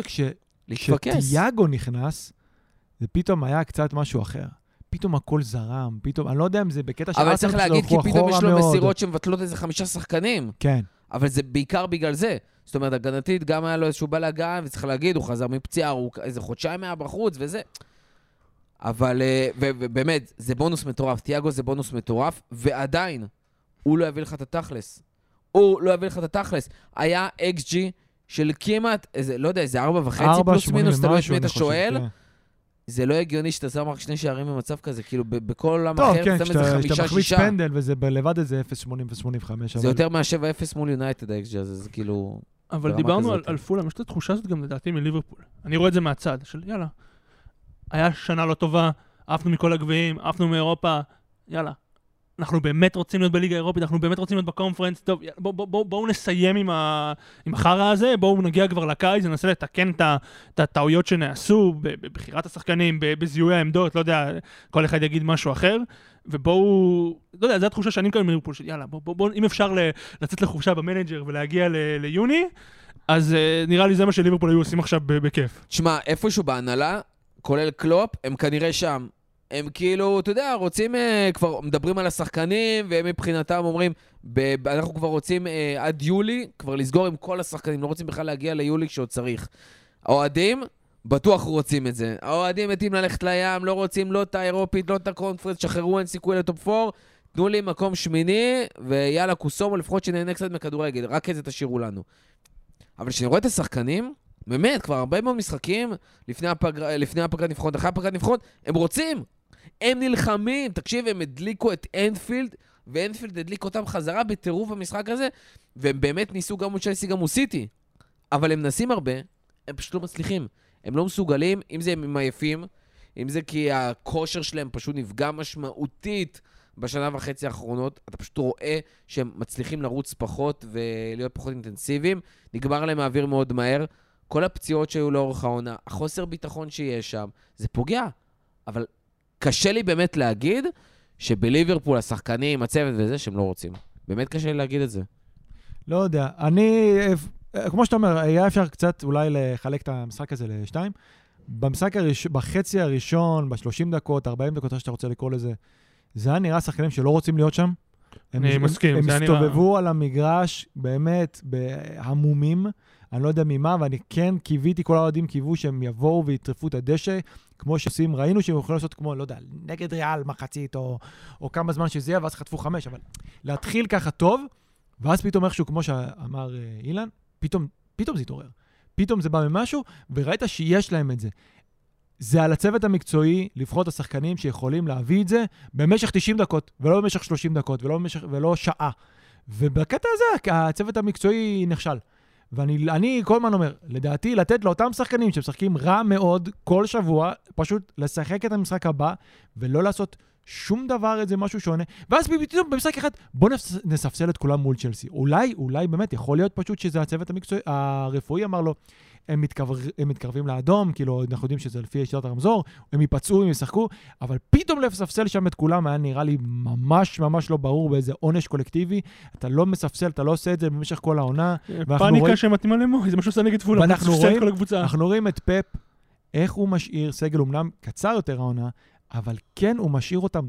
שכשתיאגו נכנס, זה פתאום היה קצת משהו אחר. פתאום הכל זרם, פתאום, אני לא יודע אם זה בקטע של... אבל צריך להגיד, כי פתאום יש לו מסירות שמבטלות איזה 5 שחקנים. כן. אבל זה בעיקר בגלל זה. זאת אומרת, הגנתית גם היה לו איזשהו בלגן, וצריך להגיד, הוא חזר מפציעה, הוא איזה חודשיים היה בחוץ, וזה... אבל, ובאמת, זה בונוס מטורף, תיאגו זה בונוס מטורף, ועדיין, הוא לא יביא לך את התכלס. הוא לא יביא לך את התכלס. היה XG של כמעט, איזה, לא יודע, איזה 4.5 פלוס מינוס, תלוי את מי אתה שואל. זה לא הגיוני שאתה שם רק 2 שערים במצב כזה, כאילו בכל עולם אחר, אתה שם איזה 5-6. אתה מחמיץ פנדל וזה בלבד איזה 0.80 ו-0.85. זה יותר מה-7.0 מול יונייטד ה-XG הזה, זה כאילו... אבל דיברנו על פולהאם, יש את התחושה הזאת גם לדעתי מליברפול. אני רואה את זה מהצד, של יאללה. היה שנה לא טובה, עפנו מכל הגביעים, עפנו מאירופה, יאללה. אנחנו באמת רוצים להיות בליגה האירופית, אנחנו באמת רוצים להיות בקונפרנס, טוב, בואו נסיים עם החרה הזה, בואו נגיע כבר לקיץ, ננסה לתקן את הטעויות שנעשו, בבחירת השחקנים, בזיהוי העמדות, לא יודע, כל אחד יגיד משהו אחר, ובואו, לא יודע, זו התחושה שאני מקבל מליברפול, יאללה, בואו, אם אפשר לצאת לחופשה במנג'ר ולהגיע ליוני, אז נראה לי זה מה שליברפול היו עושים עכשיו בכיף. תשמע, איפשהו בהנהלה כולל קלופ, הם כנראה שם. הם כאילו, אתה יודע, רוצים, כבר מדברים על השחקנים, והם מבחינתם אומרים, אנחנו כבר רוצים עד יולי, כבר לסגור עם כל השחקנים, לא רוצים בכלל להגיע ליולי כשעוד צריך. האוהדים, בטוח רוצים את זה. האוהדים מתים ללכת לים, לא רוצים לא את האירופית, לא את הקונפרנס, שחררו, אין סיכוי לטופ 4, תנו לי מקום שמיני, ויאללה קוסומו, לפחות שנהנה קצת מכדורגל, רק את זה תשאירו לנו. אבל כשאני רואה את השחקנים, באמת, כבר הרבה מאוד משחקים, לפני הפגרת נבחרות, אחרי הפגרת נבחרות, הם רוצים, הם נלחמים, תקשיב, הם הדליקו את אנפילד, ואנפילד הדליק אותם חזרה בטירוף במשחק הזה, והם באמת ניסו גם מול צ'לסי, גם מול סיטי, אבל הם נסים הרבה, הם פשוט לא מצליחים, הם לא מסוגלים, אם זה הם עייפים, אם זה כי הכושר שלהם פשוט נפגע משמעותית בשנה וחצי האחרונות, אתה פשוט רואה שהם מצליחים לרוץ פחות ולהיות פחות אינטנסיביים, נגמר להם האוויר מאוד מהר, כל הפציעות שהיו לאורך העונה, החוסר ביטחון שיש שם, זה פוגע, אבל קשה לי באמת להגיד שבליברפול השחקנים, הצוות וזה שהם לא רוצים. באמת קשה לי להגיד את זה. לא יודע, אני, כמו שאתה אומר, היה אפשר קצת אולי לחלק את המשחק הזה לשתיים, במשחק בחצי הראשון, ב-30 דקות, 40 דקות, שאתה רוצה לקרוא לזה, זה היה נראה שחקנים שלא רוצים להיות שם. אני מסכים. הם הסתובבו על המגרש, באמת, בהמומים, אני לא יודע ממה, ואני כן קיוויתי, כל העודים קיוו שהם יבואו ויטרפו את הדשא, כמו שעושים, ראינו שהם יכולים לעשות כמו, לא יודע, נגד ריאל מחצית, או כמה זמן שזה יהיה, ואז חטפו 5, אבל להתחיל ככה טוב, ואז פתאום איכשהו, כמו שאמר אילן, פתאום זה התעורר. פתאום זה בא ממשהו, וראית שיש להם את זה. זה על הצוות המקצועי, לבחור את השחקנים שיכולים להביא את זה, במשך 90 דקות, ולא במשך 30 דקות, ולא שעה. ובקטע הזה, הצוות המקצועי נחשל. ואני כל מה אומר, לדעתי לתת לאותם שחקנים שמשחקים רע מאוד כל שבוע, פשוט לשחק את המשחק הבא, ולא לעשות שום דבר, את זה משהו שונה. ואז במשחק אחד, בוא נספסל את כולם מול צ'לסי. אולי באמת, יכול להיות פשוט שזה הצוות המקצועי, הרפואי אמר לו, הם מתקרבים לאדום, כאילו אנחנו יודעים שזה לפי שיטת הרמזור, הם ייפצעו, הם ישחקו, אבל פתאום לספסל שם את כולם, היה נראה לי ממש ממש לא ברור באיזה עונש קולקטיבי, אתה לא מספסל, אתה לא עושה את זה במשך כל העונה. פאניקה שמתאימה למו, זה משהו שעושה נגד פולה, אנחנו רואים את פפ, איך הוא משאיר סגל, אמנם קצר יותר העונה, אבל כן הוא משאיר אותם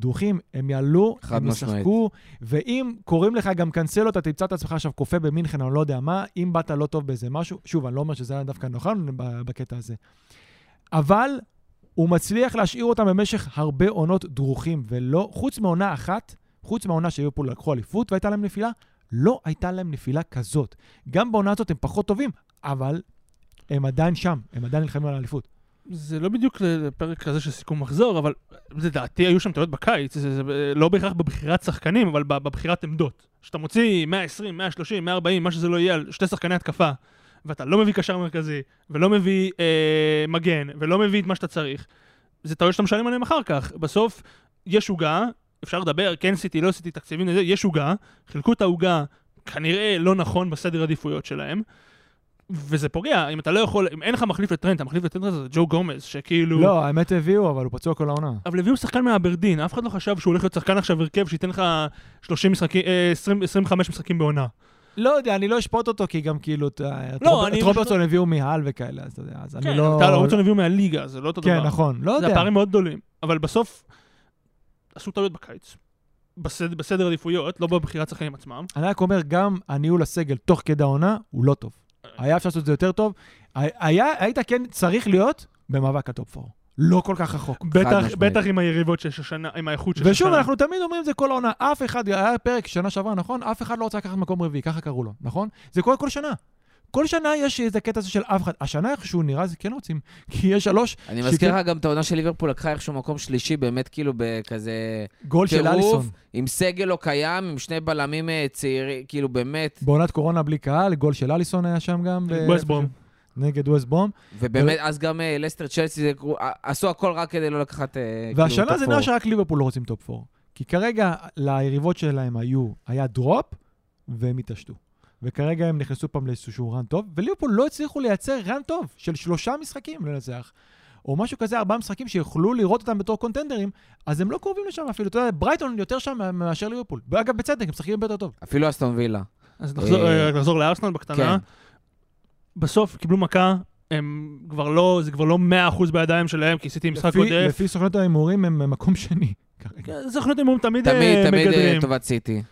דרוכים, הם יעלו, הם ישחקו, ואם קוראים לך גם קנסלו, אתה תמצא את עצמך עכשיו קופה במינכן, אני לא יודע מה, אם באת לא טוב באיזה משהו, שוב, אני לא אומר שזה היה דווקא נוחן בקטע הזה, אבל הוא מצליח להשאיר אותם במשך הרבה עונות דרוכים, ולא, חוץ מעונה שהיו פה לקחו אליפות, והייתה להם נפילה, לא הייתה להם נפילה כזאת. גם בעונה הזאת הם פחות טובים, אבל הם עדיין שם, הם עדיין נלחמים על האליפות. זה לא בדיוק לפרק כזה של סיכום מחזור, אבל זה דעתי, היו שם טעויות בקיץ, זה לא בהכרח בבחירת שחקנים, אבל בבחירת עמדות. שאתה מוציא 120, 130, 140, מה שזה לא יהיה, על שתי שחקני התקפה, ואתה לא מביא קשר מרכזי, ולא מביא מגן, ולא מביא את מה שאתה צריך. זה טעויות שאתה משלם עליהם אחר כך. בסוף, יש הוגה, אפשר לדבר, כן סיטי, לא סיטי, תקציבים לזה, יש הוגה, חלקו את ההוגה, כנראה לא נכון בסדר העדיפויות שלהם. וזה פוגע, אם אתה לא יכול, אם אין לך מחליף לטרנט, המחליף לטרנט זה ג'ו גומז, שכאילו... לא, האמת הביאו, אבל הוא פצוע כל העונה. אבל הביאו שחקן מהאברדין, אף אחד לא חשב שהוא הולך להיות שחקן עכשיו הרכב, שייתן לך 25 משחקים בעונה. לא יודע, אני לא אשפוט אותו, כי גם כאילו... את רוברטסון הביאו מהל וכאלה, אז אתה יודע, אז אני לא... כן, רוברטסון הביאו מהליגה, זה לא אותו דבר. כן, נכון, לא יודע. זה הפערים מאוד גדולים, אבל בסוף עשו טעויות בקיץ. בסדר עדיפויות, לא בבחירת שחקנים עצמם. אני רק אומר, גם הניהול הסגל תוך כדי העונה הוא לא טוב. היה אפשר לעשות את זה יותר טוב. היית כן צריך להיות במאבק הטופ 4. לא כל כך רחוק. בטח עם היריבות של שנה, עם האיכות של שנה. ושוב, אנחנו תמיד אומרים זה כל העונה. אף אחד, היה פרק שנה שעברה, נכון? אף אחד לא רוצה לקחת מקום רביעי, ככה קראו לו, נכון? זה כל שנה. כל שנה יש איזה קטע של אף אחד. השנה איכשהו נראה, זה כן רוצים, כי יש 3... אני מזכיר לך גם את העונה של ליברפול, לקחה איכשהו מקום שלישי, באמת כאילו בכזה... גול של אליסון. עם סגל לא קיים, עם שני בלמים צעירים, כאילו באמת... בעונת קורונה בלי קהל, גול של אליסון היה שם גם... ווסט-ברום. נגד ווסט-ברום. ובאמת, אז גם לסטר צ'לסי, עשו הכל רק כדי לא לקחת... והשנה זה נראה שרק ליברפול לא רוצים טופ 4. כי כרגע ליריבות שלהם היה דרופ, והם התעשתו. וכרגע הם נכנסו פעם לאיזשהו רן טוב, וליברפול לא הצליחו לייצר רן טוב של 3 משחקים לנצח, או משהו כזה, 4 משחקים שיוכלו לראות אותם בתור קונטנדרים, אז הם לא קרובים לשם אפילו, אתה יודע, ברייטון יותר שם מאשר ליברפול, ואגב בצדק, הם משחקים יותר טוב. אפילו אסטון וילה. אז נחזור לארסנל בקטנה, בסוף קיבלו מכה, זה כבר לא 100% בידיים שלהם, כי עשיתי משחק עודף. לפי סוכנות האימורים הם במקום שני. סוכנות האימורים תמיד טובת סיטי.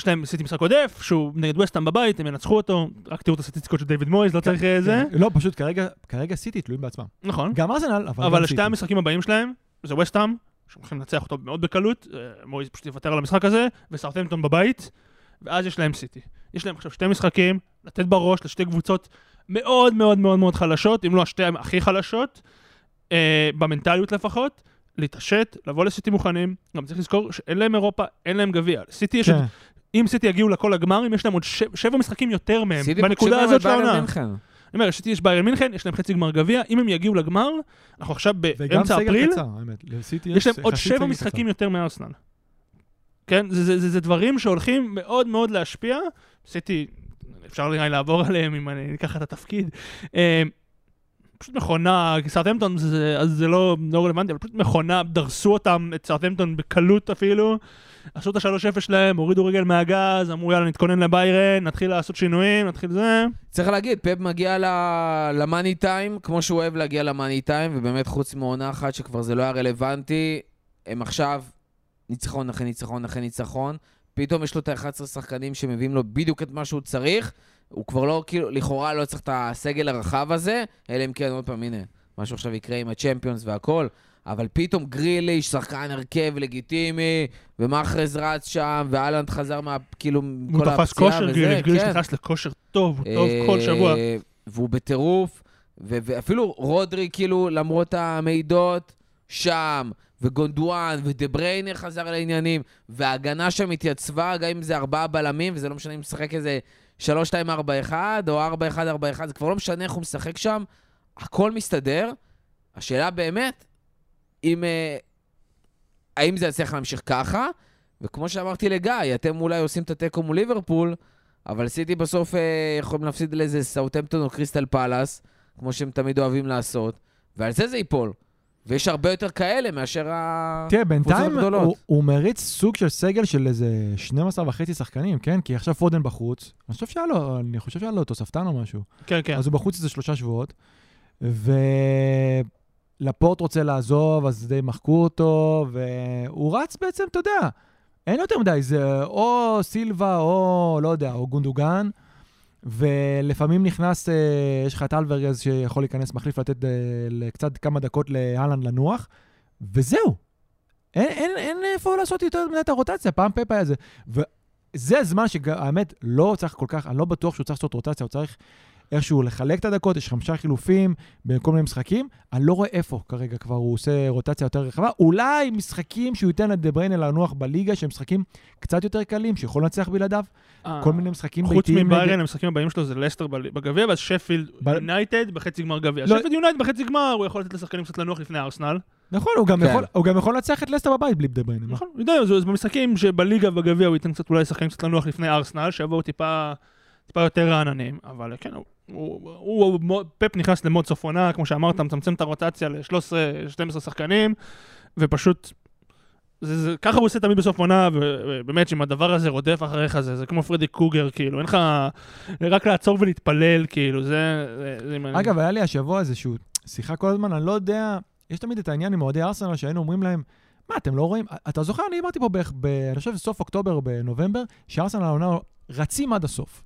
שלהם עשיתי משחק עודף, שהוא נגד ווסטהאם בבית, הם ינצחו אותו, רק תראו את הסטטיסטיקות של דיוויד מויז, לא צריך זה. לא, פשוט כרגע סיטי תלויים בעצמם. נכון. גם ארסנל, אבל שתי המשחקים הבאים שלהם, זה ווסטהאם, שהולכים לנצח אותו מאוד בקלות, מויז פשוט יוותר על המשחק הזה, וסאות'המפטון בבית, ואז יש להם סיטי. יש להם עכשיו 2 משחקים, לתת בראש לשתי קבוצות מאוד מאוד מאוד מאוד חלשות, אם לא השתי הכי חלשות, במנטליות לפחות, להתעשת, לבוא לסיטי מוכנים, גם צריך לזכור שאין להם אירופה, אין להם גביע. סיטי יש... אם סיטי יגיעו לכל הגמרים, יש להם עוד 7 משחקים יותר מהם. בנקודה הזאת לא עונה. אני אומר, לסיטי יש ביירן מינכן, יש להם חצי גמר גביע, אם הם יגיעו לגמר, אנחנו עכשיו באמצע אפריל, יש להם עוד 7 משחקים יותר מארסנל. כן? זה דברים שהולכים מאוד מאוד להשפיע. סיטי, אפשר לעבור עליהם אם אני אקח את התפקיד. פשוט מכונה, סארטהמפטון, אז זה לא רלוונטי, אבל פשוט מכונה, דרסו אותם, את סארטהמפטון בקלות אפילו, עשו את ה-3-0 שלהם, הורידו רגל מהגז, אמרו יאללה נתכונן לביירן, נתחיל לעשות שינויים, נתחיל זה. צריך להגיד, פאפ מגיע למאני טיים, כמו שהוא אוהב להגיע למאני טיים, ובאמת חוץ מעונה אחת שכבר זה לא היה רלוונטי, הם עכשיו ניצחון אחרי ניצחון אחרי ניצחון, פתאום יש לו את ה-11 שחקנים שמביאים לו בדיוק את מה שהוא צריך, הוא כבר לא, כאילו, לכאורה לא צריך את הסגל הרחב הזה, אלא אם כן, עוד פעם, הנה, משהו עכשיו יקרה עם הצ'מפיונס והכל, אבל פתאום גרילי, ששחקן הרכב לגיטימי, ומאחרז רץ שם, ואלנד חזר מה, כאילו, כל הפציעה וזה. הוא תפס כושר, גרילי נכנס לכושר טוב, טוב כל שבוע. והוא בטירוף, ואפילו רודרי, כאילו, למרות המידות, שם, וגונדואן, ודבריינר חזר לעניינים, וההגנה שם התייצבה, גם אם זה 4 בלמים, וזה לא משנה אם משחק איזה 3-2-4-1, או 4-1-4-1, זה כבר לא משנה איך הוא משחק שם, הכל מסתדר, השאלה באמת, האם זה יצליח להמשיך ככה, וכמו שאמרתי לגיא, אתם אולי עושים את הטקו מול ליברפול, אבל סיטי בסוף יכולים להפסיד לאיזה סאוטהמפטון או קריסטל פלאס, כמו שהם תמיד אוהבים לעשות, ועל זה זה ייפול, ויש הרבה יותר כאלה מאשר הקבוצות הגדולות. הוא מריץ סוג של סגל של איזה 12.5 שחקנים, כן? כי עכשיו פודן בחוץ. אני חושב שהיה לו תוספתן או משהו. כן, כן. אז הוא בחוץ איזה 3 שבועות, ולפורט רוצה לעזוב, אז די מחקו אותו, והוא רץ בעצם, אתה יודע, אין יותר מדי, זה או סילבה, או לא יודע, או גונדוגן, ולפעמים נכנס, יש לך את אלברגז שיכול להיכנס מחליף לתת קצת כמה דקות להלן לנוח, וזהו. אין איפה לעשות יותר מנת הרוטציה, פעם פאפ היה זה. וזה הזמן שהאמת לא צריך כל כך, אני לא בטוח שהוא צריך לעשות רוטציה, הוא צריך איכשהו לחלק את הדקות, יש 5 חילופים בכל מיני משחקים, אני לא רואה איפה כרגע כבר הוא עושה רוטציה יותר רחבה, אולי משחקים שהוא ייתן לדבריינר לנוח בליגה, שהם משחקים קצת יותר קלים, שיכול לנצח בלעדיו, כל מיני משחקים ביתיים. חוץ מביירן, המשחקים הבאים שלו זה לסטר בגביע, ואז שפילד יונייטד בחצי גמר גביע. שפילד יונייטד בחצי גמר, הוא יכול לתת לשחקנים קצת לנוח לפני ארסנל. נכון, הוא גם יכול לנצח את לסטר בבית בלי דבריינר. נכון, אז במשחקים שבליגה ובגביע הוא ייתן קצת אולי לשחקנים קצת לנוח לפני ארסנל, שיבואו טיפה יותר רעננים, אבל כן, פאפ נכנס למוד סופונה, כמו שאמרת, מצמצם את הרוטציה ל-13-12 שחקנים, ופשוט, ככה הוא עושה תמיד בסופונה, ובאמת, שאם הדבר הזה רודף אחריך, זה כמו פרדי קוגר, כאילו, אין לך, רק לעצור ולהתפלל, כאילו, זה... אגב, היה לי השבוע איזשהו שיחה כל הזמן, אני לא יודע, יש תמיד את העניין עם אוהדי ארסנל, שהיינו אומרים להם, מה, אתם לא רואים? אתה זוכר, אני אמרתי פה, אני חושב, סוף אוקטובר, בנובמבר, שארסנל העונה רצים עד הסוף.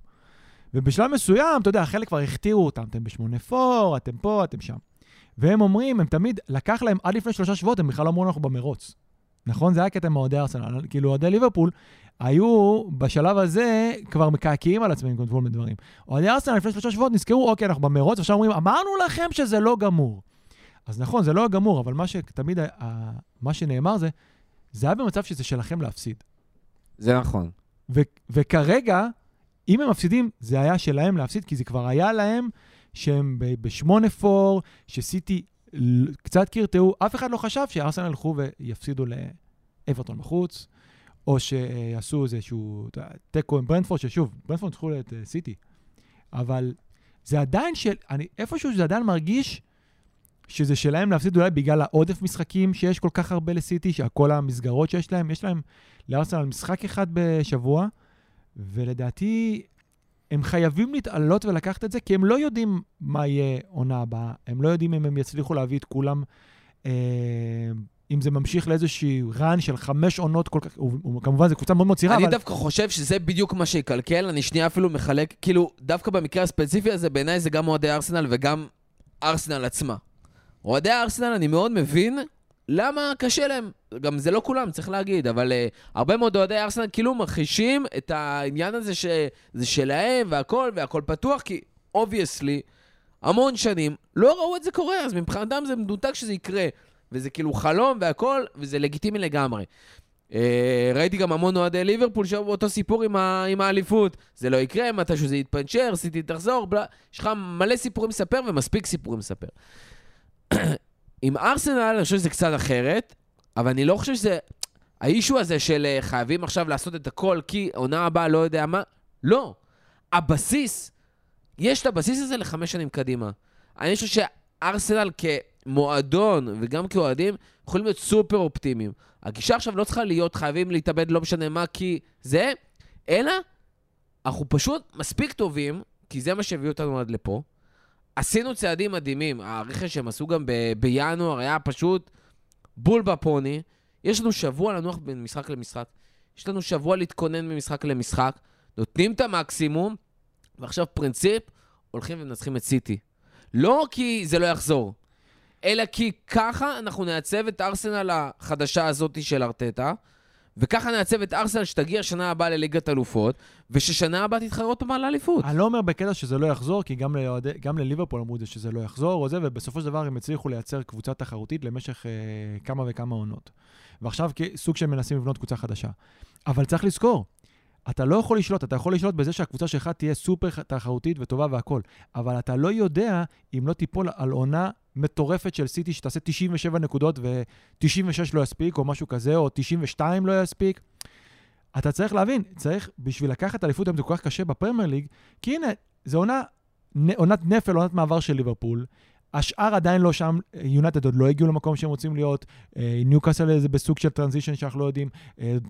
ובשלב מסוים, אתה יודע, חלק כבר הכתירו אותם, אתם ב8-4, אתם פה, אתם שם. והם אומרים, הם תמיד, לקח להם עד לפני 3 שבועות, הם בכלל אמרו אנחנו במרוץ. נכון? זה היה קטע מעודי ארסנל. כאילו, עודי ליברפול היו בשלב הזה כבר מקעקעים על עצמם, כמובן מדברים. עודי ארסנל לפני 3 שבועות נזכרו, אוקיי, אנחנו במרוץ, ועכשיו אומרים, אמרנו לכם שזה לא גמור. אז נכון, זה לא גמור, אבל מה שתמיד, מה שנאמר זה היה במצב שזה שלכם להפסיד. זה נכון. וכרגע, אם הם מפסידים, זה היה שלהם להפסיד, כי זה כבר היה להם שהם ב8-4, שסיטי קצת קרטעו, אף אחד לא חשב שארסנל הלכו ויפסידו לאברטון בחוץ, או שיעשו איזשהו טקו עם ברנדפורד, ששוב, ברנדפורד הלכו לסיטי. אבל זה עדיין איפשהו זה עדיין מרגיש שזה שלהם להפסיד, אולי בגלל העודף משחקים שיש כל כך הרבה לסיטי, שכל המסגרות שיש להם, יש להם לארסנל משחק אחד בשבוע, ולדעתי הם חייבים להתעלות ולקחת את זה, כי הם לא יודעים מה יהיה עונה הבאה, הם לא יודעים אם הם יצליחו להביא את כולם, אם זה ממשיך לאיזושהי רן של 5 עונות כל כך, וכמובן זה קבוצה מאוד מוצירה. אני דווקא חושב שזה בדיוק מה שיקלקל, אני שנייה אפילו מחלק, כאילו דווקא במקרה הספציפי הזה, בעיניי זה גם אוהדי ארסנל וגם ארסנל עצמה. אוהדי ארסנל אני מאוד מבין, למה קשה להם? גם זה לא כולם, צריך להגיד, אבל הרבה מאוד אוהדי ארסנל כאילו מרחישים את העניין הזה שזה שלהם והכל פתוח, כי obviously המון שנים לא ראו את זה קורה, אז מבחינתם זה מדוטק שזה יקרה, וזה כאילו חלום והכל, וזה לגיטימי לגמרי. ראיתי גם המון אוהדי ליברפול, שאותו סיפור עם האליפות. זה לא יקרה, מתישהו זה יתפנצ'ר, סיטי תחזור, יש לך מלא סיפורים לספר ומספיק סיפורים לספר. עם ארסנל, אני חושב שזה קצת אחרת, אבל אני לא חושב שזה... האישו הזה של חייבים עכשיו לעשות את הכל, כי עונה הבאה לא יודע מה, לא. הבסיס, יש את הבסיס הזה לחמש שנים קדימה. אני חושב שארסנל כמועדון וגם כאוהדים יכולים להיות סופר אופטימיים. הגישה עכשיו לא צריכה להיות חייבים להתאבד לא משנה מה כי זה, אלא אנחנו פשוט מספיק טובים, כי זה מה שהביאו אותנו עד לפה. עשינו צעדים מדהימים, הרכש שהם עשו גם בינואר היה פשוט בול בפוני, יש לנו שבוע לנוח בין משחק למשחק, יש לנו שבוע להתכונן ממשחק למשחק, נותנים את המקסימום, ועכשיו פרינציפ, הולכים ומנצחים את סיטי. לא כי זה לא יחזור, אלא כי ככה אנחנו נעצב את ארסנל החדשה הזאת של ארטטה, וככה נעצב את ארסנל שתגיע שנה הבאה לליגת אלופות, וששנה הבאה תתחרות פעם לאליפות. אני לא אומר בקטע שזה לא יחזור, כי גם לליברפול אמרו זה שזה לא יחזור, או זה, ובסופו של דבר הם הצליחו לייצר קבוצה תחרותית למשך כמה וכמה עונות. ועכשיו סוג שהם מנסים לבנות קבוצה חדשה. אבל צריך לזכור, אתה לא יכול לשלוט, אתה יכול לשלוט בזה שהקבוצה שלך תהיה סופר תחרותית וטובה והכל, אבל אתה לא יודע אם לא תיפול על עונה מטורפת של סיטי שתעשה 97 נקודות ו-96 לא יספיק, או משהו כזה, או 92 לא יספיק. אתה צריך להבין, צריך בשביל לקחת אליפות היום זה כל כך קשה בפרמייר ליג, כי הנה, זה עונת נפל, עונת מעבר של ליברפול, השאר עדיין לא שם, יונייטד עוד לא הגיעו למקום שהם רוצים להיות, ניוקאסל זה בסוג של טרנזישן שאנחנו לא יודעים,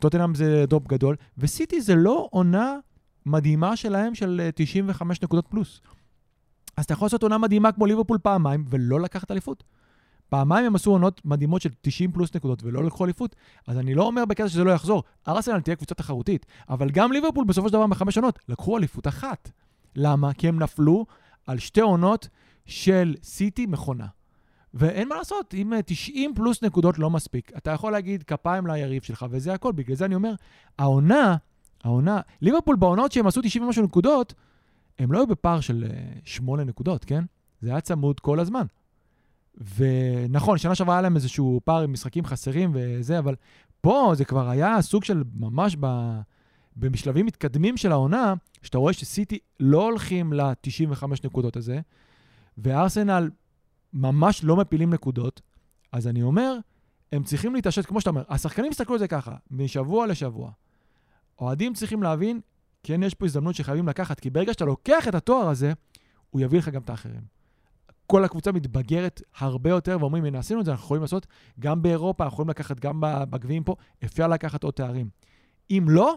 טוטנהאם זה דרופ גדול, וסיטי זה לא עונה מדהימה שלהם של 95 נקודות פלוס. אז אתה יכול לעשות עונה מדהימה כמו ליברפול פעמיים, ולא לקחת אליפות. פעמיים הם עשו עונות מדהימות של 90 פלוס נקודות, ולא לקחו אליפות. אז אני לא אומר בקטע שזה לא יחזור. ארסנל תהיה קבוצה תחרותית, אבל גם ליברפול בסופו של דבר בחמש עונות, לקחו אליפות אחת. למה? כי הם נפלו על שתי עונות של סיטי מכונה. ואין מה לעשות, אם 90 פלוס נקודות לא מספיק, אתה יכול להגיד כפיים ליריב שלך, וזה הכל. בגלל זה אני אומר, העונה, ליברפול בעונות שהם עשו 90 ומשהו נקודות, הם לא היו בפער של 8 נקודות, כן? זה היה צמוד כל הזמן. ונכון, שנה שווה היה להם איזשהו פער עם משחקים חסרים וזה, אבל פה זה כבר היה סוג של ממש במשלבים מתקדמים של העונה, שאתה רואה שסיטי לא הולכים ל-95 נקודות הזה, וארסנל ממש לא מפילים נקודות, אז אני אומר, הם צריכים להתעשת, כמו שאתה אומר, השחקנים מסתכלו על זה ככה, משבוע לשבוע. אוהדים צריכים להבין, כן, יש פה הזדמנות שחייבים לקחת, כי ברגע שאתה לוקח את התואר הזה, הוא יביא לך גם את האחרים. כל הקבוצה מתבגרת הרבה יותר, ואומרים, הנה, עשינו את זה, אנחנו יכולים לעשות גם באירופה, אנחנו יכולים לקחת גם בגביעים פה, אפשר לקחת עוד תארים. אם לא,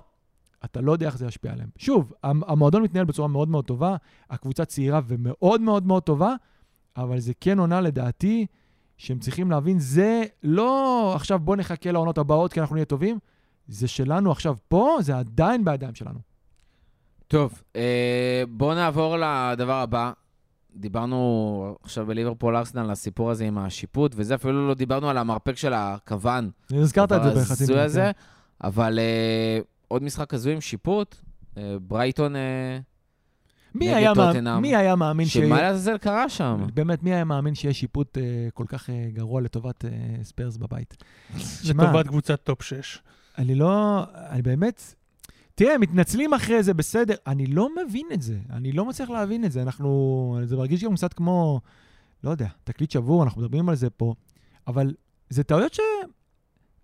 אתה לא יודע איך זה ישפיע עליהם. שוב, המועדון מתנהל בצורה מאוד מאוד טובה, הקבוצה צעירה ומאוד מאוד מאוד טובה, אבל זה כן עונה לדעתי, שהם צריכים להבין, זה לא עכשיו בוא נחכה לעונות הבאות, כי אנחנו נהיה טובים, זה שלנו עכשיו פה, זה עדיין בידיים שלנו. טוב, בואו נעבור לדבר הבא. דיברנו עכשיו בליברפול ארסנל על הסיפור הזה עם השיפוט, וזה אפילו לא דיברנו על המרפק של הכוון. נזכרת את זה בחצי מיני. אבל עוד משחק כזו עם שיפוט, ברייטון נגד טוטנהאם. מי היה מאמין שמה לזה קרה שם? באמת, מי היה מאמין שיש שיפוט כל כך גרוע לטובת ספרס בבית? לטובת קבוצת טופ 6. אני באמת... תראה, מתנצלים אחרי זה, בסדר. אני לא מבין את זה. אני לא מצליח להבין את זה. זה מרגיש גם קצת כמו, לא יודע, תקליט שבור, אנחנו מדברים על זה פה. אבל זה טעויות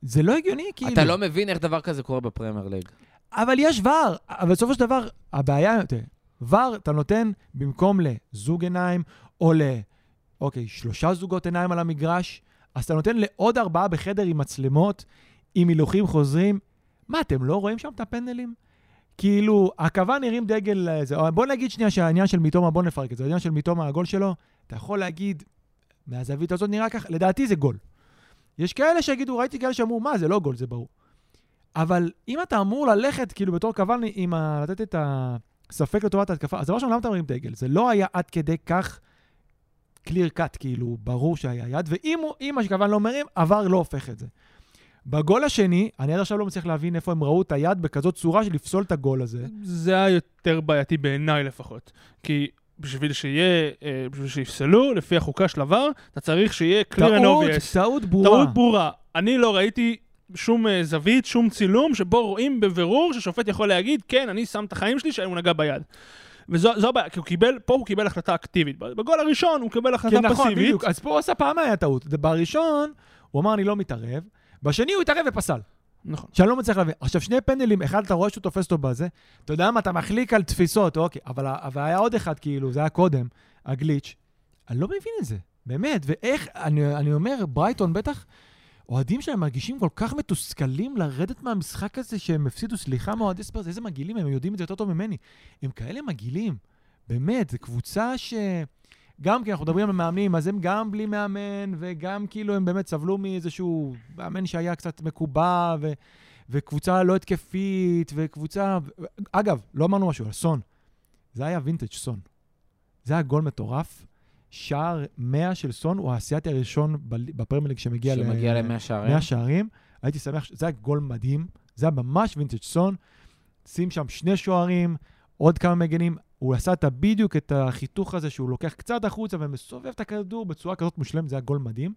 זה לא הגיוני, כאילו. אתה לא מבין איך דבר כזה קורה בפרמייר ליג. אבל יש ור. אבל בסופו של דבר, הבעיה, תראה, ור אתה נותן במקום לזוג עיניים, או שלושה זוגות עיניים על המגרש, אז אתה נותן לעוד 4 בחדר עם מצלמות, עם הילוכים חוזרים. מה, אתם לא רואים שם את הפנדלים? כאילו, הכוון נראים דגל איזה, בוא נגיד שנייה שהעניין של מיתומה, בוא נפרק את זה, העניין של מיתומה, הגול שלו, אתה יכול להגיד, מהזווית הזאת נראה כך, לדעתי זה גול. יש כאלה שיגידו, ראיתי כאלה שאמרו, מה, זה לא גול, זה ברור. אבל אם אתה אמור ללכת, כאילו, בתור כוון, לתת את הספק לטובת ההתקפה, אז דבר שם, למה אתה מרים דגל? זה לא היה עד כדי כך קליר קאט, כאילו, ברור שהיה יד, ואם השכוון לא מרים, עבר לא הופך את זה. בגול השני, אני עד עכשיו לא מצליח להבין איפה הם ראו את היד בכזאת צורה של לפסול את הגול הזה. זה היה יותר בעייתי בעיניי לפחות. כי בשביל שיפסלו, לפי החוקה של עבר, אתה צריך שיהיה clear and obvious. טעות ברורה. טעות ברורה. אני לא ראיתי שום זווית, שום צילום, שבו רואים בבירור ששופט יכול להגיד, כן, אני שם את החיים שלי שהוא נגע ביד. וזו הבעיה, כי הוא קיבל, פה הוא קיבל החלטה אקטיבית. בגול הראשון הוא קיבל החלטה פסיבית. כן, נכון, בדיוק. אז פה הוא עשה פעם היה טעות. בראשון, הוא אמר, אני לא מתערב. בשני הוא התערב ופסל. נכון. שאני לא מצליח להבין. עכשיו, שני פנדלים, אחד אתה רואה שהוא תופס אותו בזה, אתה יודע מה, אתה מחליק על תפיסות, אוקיי, אבל היה עוד אחד כאילו, זה היה קודם, הגליץ'. אני לא מבין את זה, באמת, ואיך, אני אומר, ברייטון בטח, אוהדים שלהם מרגישים כל כך מתוסכלים לרדת מהמשחק הזה שהם הפסידו, סליחה מאוהדי ספרס, איזה מגילים, הם יודעים את זה יותר טוב ממני. הם כאלה מגילים, באמת, זו קבוצה ש... גם כי אנחנו מדברים על מאמנים, אז הם גם בלי מאמן, וגם כאילו הם באמת סבלו מאיזשהו מאמן שהיה קצת מקובע, וקבוצה לא התקפית, וקבוצה... אגב, לא אמרנו משהו על סון. זה היה וינטג' סון. זה היה גול מטורף. שער 100 של סון, הוא האסיאתי הראשון בפרמייר ליג שמגיע ל-100 שערים. הייתי שמח, זה היה גול מדהים. זה היה ממש וינטג' סון. שים שם 2 שוערים, עוד כמה מגנים. הוא עשה בדיוק את החיתוך הזה שהוא לוקח קצת החוצה ומסובב את הכדור בצורה כזאת מושלמת, זה היה גול מדהים.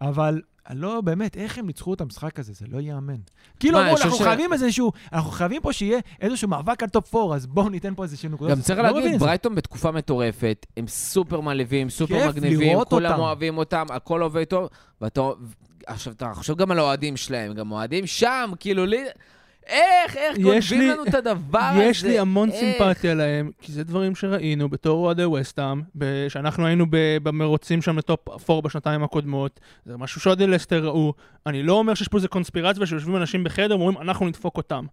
אבל לא, באמת, איך הם ניצחו את המשחק הזה? זה לא ייאמן. כאילו, אנחנו חייבים איזשהו, אנחנו חייבים פה שיהיה איזשהו מאבק על טופ 4, אז בואו ניתן פה איזשהו נקודות. גם צריך להגיד, ברייטון בתקופה מטורפת, הם סופר מלווים, סופר מגניבים, כולם אוהבים אותם, הכל עובד טוב, עכשיו אתה חושב גם על האוהדים שלהם, גם אוהדים שם, כאילו לי... איך גונבים לנו את הדבר הזה? יש לי המון סימפתיה להם, כי זה דברים שראינו בתור אוהדי ווסטהאם, שאנחנו היינו במרוצים שם לטופ 4 בשנתיים הקודמות, זה משהו שאוהדי לסטר ראו, אני לא אומר שיש פה איזה קונספירציה שיושבים אנשים בחדר ואומרים, אנחנו נדפוק אותם.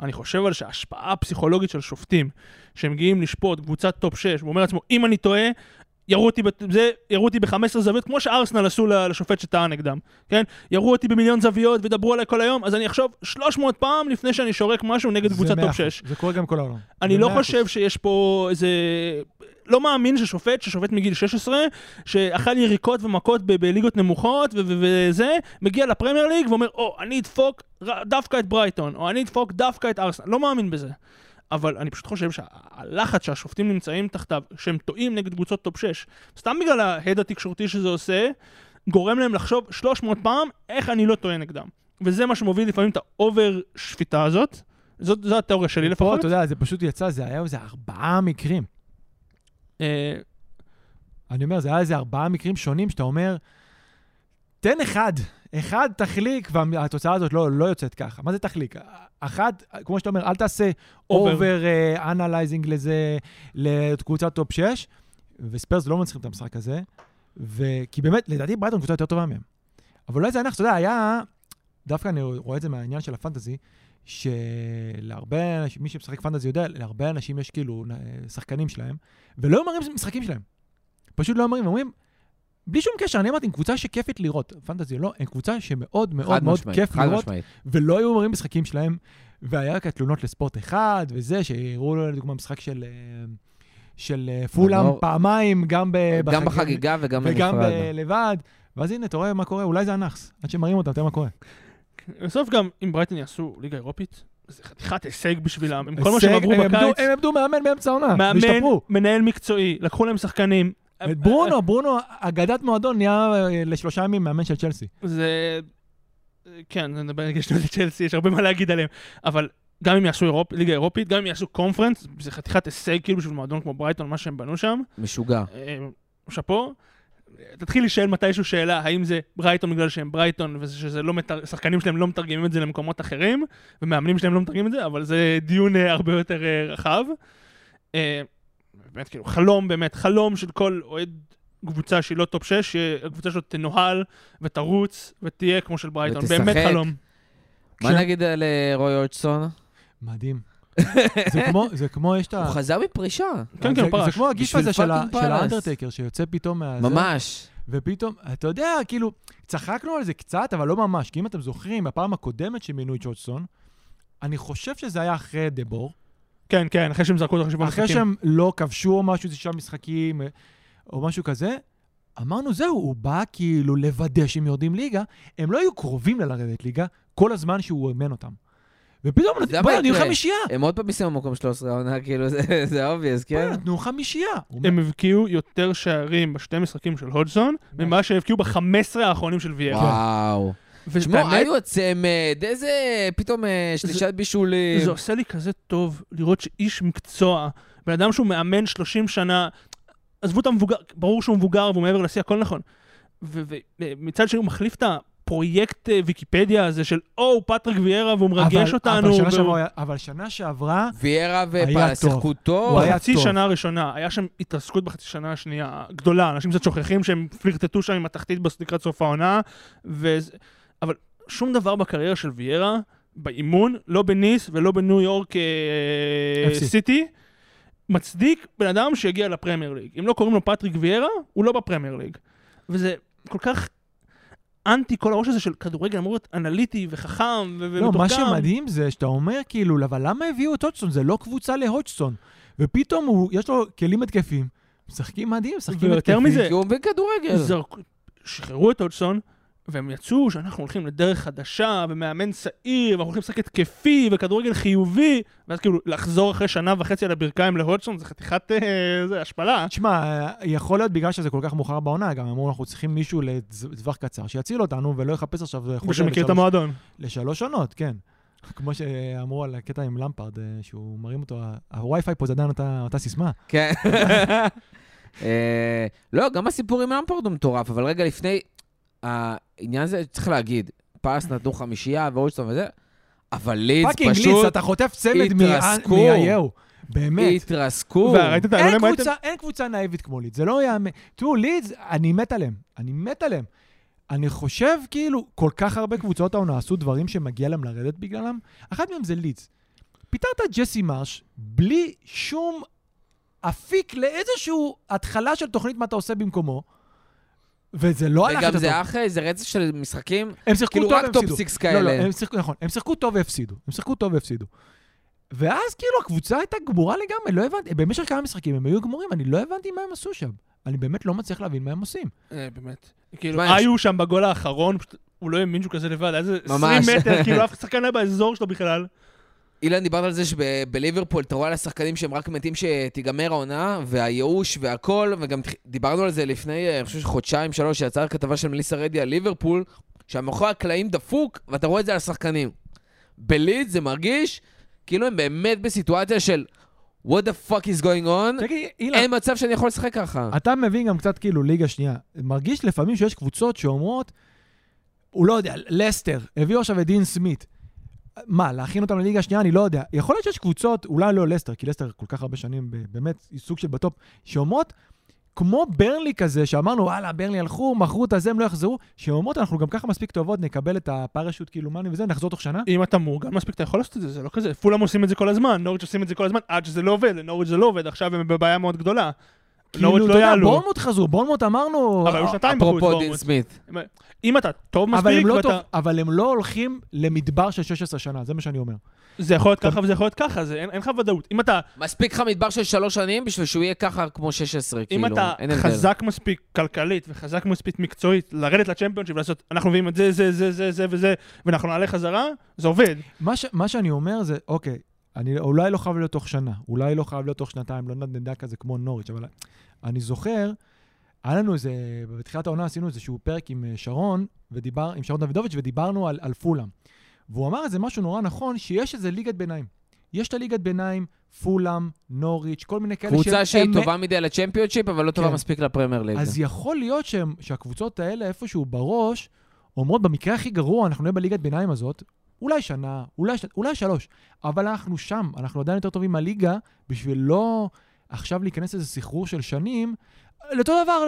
אני חושב על שההשפעה הפסיכולוגית של שופטים, שהם מגיעים לשפוט קבוצת טופ 6, ואומר לעצמו, אם אני טועה, ירו אותי ב-15 זוויות, כמו שארסנל עשו לשופט שטען נגדם, כן? ירו אותי במיליון זוויות ודברו עליי כל היום, אז אני אחשוב 300 פעם לפני שאני שורק משהו נגד קבוצת טופ 6. זה קורה גם כל העולם. אני לא חושב שיש פה איזה... לא מאמין ששופט מגיל 16, שאכל יריקות ומכות בליגות נמוכות וזה, מגיע לפרמייר ליג ואומר, או, אני אדפוק דווקא את ברייטון, או אני אדפוק דווקא את ארסנל. לא מאמין בזה. אבל אני פשוט חושב שהלחץ שהשופטים נמצאים תחתיו, שהם טועים נגד קבוצות טופ 6, סתם בגלל ההד התקשורתי שזה עושה, גורם להם לחשוב 300 פעם איך אני לא טועה נגדם. וזה מה שמוביל לפעמים את האובר שפיטה הזאת. זו התיאוריה שלי לפחות. אתה יודע, זה פשוט יצא, זה היה איזה 4 מקרים. אני אומר, זה היה איזה 4 מקרים שונים, שאתה אומר, תן אחד תחליק, והתוצאה הזאת לא יוצאת ככה. מה זה תחליק? אחד, כמו שאתה אומר, אל תעשה אובר אנלייזינג לזה, לקבוצת טופ 6, וספרס לא מצליחים את המשחק הזה, כי באמת, לדעתי, ברייטון קבוצה יותר טובה מהם. אבל אולי זה אנחנו, אתה יודע, היה, דווקא אני רואה את זה מהעניין של הפנטזי, שלהרבה אנשים, מי שמשחק פנטזי יודע, להרבה אנשים יש כאילו שחקנים שלהם, ולא אומרים משחקים שלהם. פשוט לא אומרים, אומרים, בלי שום קשר, אני אמרתי, עם קבוצה שכיפית לראות. פנטזיה לא, עם קבוצה שמאוד מאוד מאוד כיף לראות, ולא היו אומרים משחקים שלהם, והיה רק התלונות לספורט אחד, וזה, שהראו לו לדוגמה משחק של פולאם פעמיים, גם בחגיגה וגם לבד, ואז הנה, אתה רואה מה קורה, אולי זה הנכס, עד שמראים אותם, תראה מה קורה. בסוף גם, אם ברייטון יעשו ליגה אירופית, זה חתיכת הישג בשבילם, עם כל מה שהם עברו בקיץ. הם עבדו מאמן באמצע העונה, והשתפרו. מנהל מקצועי, לקחו להם שחקנים. ברונו, אגדת מועדון, נהיה ל3 ימים מאמן של צ'לסי. זה... כן, נדבר על גשנות לצ'לסי, יש הרבה מה להגיד עליהם. אבל גם אם יעשו ליגה אירופית, גם אם יעשו קונפרנס, זה חתיכת הישג כאילו בשביל מועדון כמו ברייטון, מה שהם בנו שם. משוגע. שפו. תתחיל לשאל מתישהו שאלה, האם זה ברייטון בגלל שהם ברייטון, וששחקנים שלהם לא מתרגמים את זה למקומות אחרים, ומאמנים שלהם לא מתרגמים את זה, אבל זה דיון הרבה יותר רחב. באמת, כאילו, חלום של כל אוהד קבוצה שהיא לא טופ 6, שהקבוצה שלו תנוהל ותרוץ ותהיה כמו של ברייטון. ותשחק. באמת חלום. מה נגיד על רוי אורצ'סון? מדהים. זה כמו יש את ה... הוא חזר מפרישה. כן, כן, פרש. זה כמו הגיף הזה של האנדרטקר שיוצא פתאום מהזה. ממש. ופתאום, אתה יודע, כאילו, צחקנו על זה קצת, אבל לא ממש. כי אם אתם זוכרים, הפעם הקודמת שמינו את אורצ'סון, אני חושב שזה היה אחרי דבור. כן, כן, אחרי שהם זרקו את החשבון משחקים. אחרי שהם לא כבשו או משהו, זה שם משחקים או משהו כזה, אמרנו, זהו, הוא בא כאילו לוודא שהם יורדים ליגה, הם לא היו קרובים ללרדת ליגה כל הזמן שהוא אמן אותם. ופתאום נתנו חמישייה. הם עוד פעם מסיימו במקום 13, העונה, כאילו זה obvious, כן? נתנו חמישייה. הם הבקיעו יותר שערים בשתי משחקים של הודג'סון, ממה שהבקיעו ב-15 האחרונים של ויארה. וואו. שמו, היו צמד, איזה פתאום שלישת בישולים. זה עושה לי כזה טוב לראות שאיש מקצוע, בן אדם שהוא מאמן 30 שנה, עזבו את המבוגר, ברור שהוא מבוגר והוא מעבר לשיא, הכל נכון. ומצד שהוא מחליף את הפרויקט ויקיפדיה הזה של, פטריק ויארה, והוא מרגש אותנו. אבל שנה שעברה, ויארה ופלסחקותו. הוא היה טוב. בחצי שנה הראשונה, היה שם התרסקות בחצי שנה השנייה גדולה, אנשים קצת שוכחים שהם פלירטטו שם עם התחתית לקראת סוף העונה, אבל שום דבר בקריירה של ויארה, באימון, לא בניס ולא בניו יורק סיטי, מצדיק בן אדם שיגיע לפרמייר ליג. אם לא קוראים לו פטריק ויארה, הוא לא בפרמייר ליג. וזה כל כך אנטי כל הראש הזה של כדורגל, אמור להיות אנליטי וחכם ומתוחכם. לא, מה שמדהים זה שאתה אומר כאילו, אבל למה הביאו את הודג'סון? זה לא קבוצה להודג'סון. ופתאום יש לו כלים התקפים. משחקים מדהים, משחקים התקפים. מזה, כי הוא עובד כדורגל. שחררו את הודג'סון, והם יצאו שאנחנו הולכים לדרך חדשה, ומאמן צעיר, ואנחנו הולכים לשחק התקפי, וכדורגל חיובי, ואז כאילו לחזור אחרי שנה וחצי על הברכיים להודג'סון, זה חתיכת השפלה. תשמע, יכול להיות בגלל שזה כל כך מאוחר בעונה, גם אמרו, אנחנו צריכים מישהו לטווח קצר, שיציל אותנו, ולא יחפש עכשיו ושמכיר את המועדון. לשלוש שנות, כן. כמו שאמרו על הקטע עם למפרד, שהוא מרים אותו, הווי-פיי פה זה עדיין אותה סיסמה. כן. לא, גם הסיפור עם למפרד הוא מטורף, אבל רגע לפני העניין זה, צריך להגיד, פאס נתנו חמישייה ואולשטון וזה, אבל ליץ פשוט... פאקינג ליץ, אתה חוטף צמד מהיהו. באמת. התרסקו. אין קבוצה נאיבית כמו ליץ, זה לא יאמן. תראו, ליץ, אני מת עליהם. אני חושב כאילו, כל כך הרבה קבוצות העונה עשו דברים שמגיע להם לרדת בגללם. אחד מהם זה ליץ. פיתרת ג'סי מרש, בלי שום אפיק לאיזשהו התחלה של תוכנית מה אתה עושה במקומו, וזה לא הלך את הטוב. וגם זה אחרי, זה רצף של משחקים, כאילו רק טופ סיקס כאלה. לא, נכון, הם שיחקו טוב והפסידו. ואז כאילו הקבוצה הייתה גמורה לגמרי, לא הבנתי, במשך כמה משחקים הם היו גמורים, אני לא הבנתי מה הם עשו שם. אני באמת לא מצליח להבין מה הם עושים. באמת. כאילו, היו שם בגול האחרון, הוא לא יאמין שהוא כזה לבד, איזה 20 מטר, כאילו אף שחקן היה באזור שלו בכלל. אילן, דיברת על זה שבליברפול תראו על השחקנים שהם רק מתים שתיגמר העונה, והייאוש והכל, וגם דיברנו על זה לפני, אני חושב שחודשיים, שלוש, שיצאה כתבה של מליסה רדי על ליברפול, שהמחוי הקלעים דפוק, ואתה רואה את זה על השחקנים. בליד זה מרגיש כאילו הם באמת בסיטואציה של what the fuck is going on, אין מצב שאני יכול לשחק ככה. אתה מבין גם קצת כאילו ליגה שנייה, מרגיש לפעמים שיש קבוצות שאומרות, הוא לא יודע, לסטר, הביאו עכשיו את דין סמית, מה, להכין אותם לליגה השנייה? אני לא יודע. יכול להיות שיש קבוצות, אולי לא לסטר, כי לסטר כל כך הרבה שנים, באמת, סוג של בטופ, שאומרות, כמו ברלי כזה, שאמרנו, וואלה, ברלי הלכו, מכרו את הזה, הם לא יחזרו, שאומרות, אנחנו גם ככה מספיק טובות, נקבל את הפרשוט כאילו מאני וזה, נחזור תוך שנה. אם אתה מורגן מספיק, אתה יכול לעשות את זה, זה לא כזה. פולם עושים את זה כל הזמן, נוריץ' עושים את זה כל הזמן, עד שזה לא עובד, לנוריץ' זה לא עובד, עכשיו הם בבעיה מאוד גדולה. כאילו, אתה יודע, בורנמוט חזרו, בורנמוט אמרנו... אבל היו שנתיים בחוץ, בורנמוט. אפרופו דין סמית. אם אתה טוב מספיק... אבל הם לא הולכים למדבר של 16 שנה, זה מה שאני אומר. זה יכול להיות ככה וזה יכול להיות ככה, אין לך ודאות. אם אתה... מספיק לך מדבר של 3 שנים בשביל שהוא יהיה ככה כמו 16, כאילו. אם אתה חזק מספיק כלכלית וחזק מספיק מקצועית, לרדת לצ'מפיונשיפ ולעשות, אנחנו מביאים את זה, זה, זה, זה, זה וזה, ואנחנו נעלה חזרה, זה עובד. מה שאני אומר זה, אוקיי, אני אולי לא חייב להיות תוך שנה, אולי לא חייב להיות תוך שנתיים, לא נדע כזה כמו נוריץ', אבל אני זוכר, היה לנו איזה, בתחילת העונה עשינו איזשהו פרק עם שרון, עם שרון דודוביץ', ודיברנו על פולאם. והוא אמר איזה משהו נורא נכון, שיש איזה ליגת ביניים. יש את הליגת ביניים, פולאם, נוריץ', כל מיני כאלה... קבוצה שהיא טובה מדי לצ'מפיונשיפ, אבל לא טובה מספיק לפרמייר ליג. אז יכול להיות שהקבוצות האלה איפשהו בראש, אומרות, במקרה הכי גרוע, אנחנו נהיה בליגת ביניים הזאת, אולי שנה, אולי 3, אבל אנחנו שם, אנחנו עדיין יותר טובים מהליגה, בשביל לא עכשיו להיכנס איזה סחרור של שנים, לתו דבר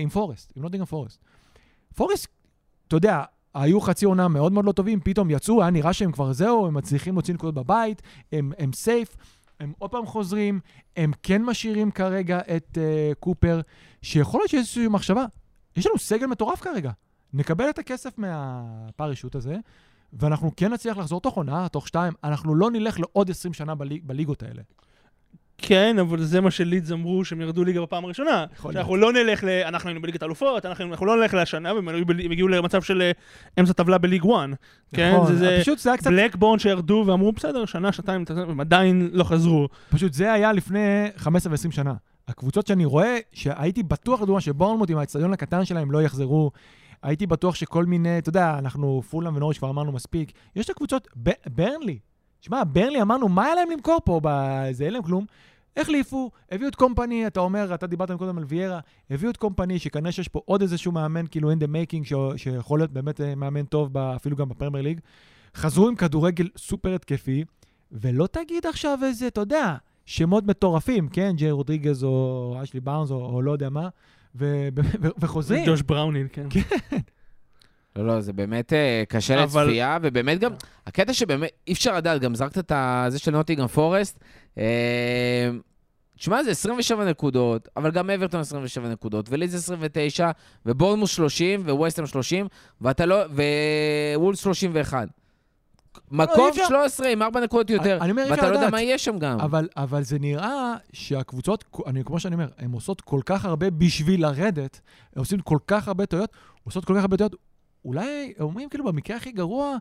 עם פורסט, עם נוטינגהאם פורסט. פורסט, אתה יודע, היו חצי עונה מאוד מאוד לא טובים, פתאום יצאו, היה נראה שהם כבר זהו, הם מצליחים להוציא נקודות בבית, הם סייף, הם עוד פעם חוזרים, הם כן משאירים כרגע את קופר, שיכול להיות שאיזושהי מחשבה, יש לנו סגל מטורף כרגע. נקבל את הכסף מהפרישות הזה, ואנחנו כן נצליח לחזור תוך עונה, תוך 2, אנחנו לא נלך לעוד 20 שנה בליגות האלה. כן, אבל זה מה שלידס אמרו שהם ירדו ליגה בפעם הראשונה. שאנחנו לא נלך ל... אנחנו היינו בליגת אלופות, אנחנו לא נלך לשנה, והם הגיעו למצב של אמצע טבלה בליג 1. כן, זה בלקבורן שירדו ואמרו, בסדר, שנה, שנתיים, הם עדיין לא חזרו. פשוט זה היה לפני 15 ו-20 שנה. הקבוצות שאני רואה, שהייתי בטוח לדוגמה שבורנמוט עם האצטדיון הקטן שלהם לא יחזרו, הייתי בטוח שכל מיני, אתה יודע, אנחנו פולאם ונוריץ' כבר אמרנו מספיק, יש את הקבוצות, ברנלי, שמע, ברנלי אמרנו, מה היה להם למכור פה, זה אין להם כלום, החליפו, הביאו את קומפני, אתה אומר, אתה דיברת קודם על ויירה, הביאו את קומפני, שכנראה שיש פה עוד איזשהו מאמן, כאילו in the making, שיכול להיות באמת מאמן טוב, אפילו גם בפרמייר ליג, חזרו עם כדורגל סופר התקפי, ולא תגיד עכשיו איזה, אתה יודע, שמות מטורפים, כן, ג'יי רודריגז או אשלי בארנס או לא יודע מה, וחוזרים. ג'וש בראונין, כן. כן. לא, זה באמת קשה לצפייה, ובאמת גם, הקטע שבאמת, אי אפשר לדעת, גם זרקת את זה של נוטינגהאם פורסט, תשמע, זה 27 נקודות, אבל גם אברטון 27 נקודות, ולידס 29, ובורנמוס 30, וווסטהאם 30, ווולס 31. מקום 13 עם 4 נקודות יותר, ואתה לא יודע מה יהיה שם גם. אבל זה נראה שהקבוצות, כמו שאני אומר, הן עושות כל כך הרבה בשביל לרדת, הן עושות כל כך הרבה טעויות, אולי אומרים כאילו במקרה הכי גרוע,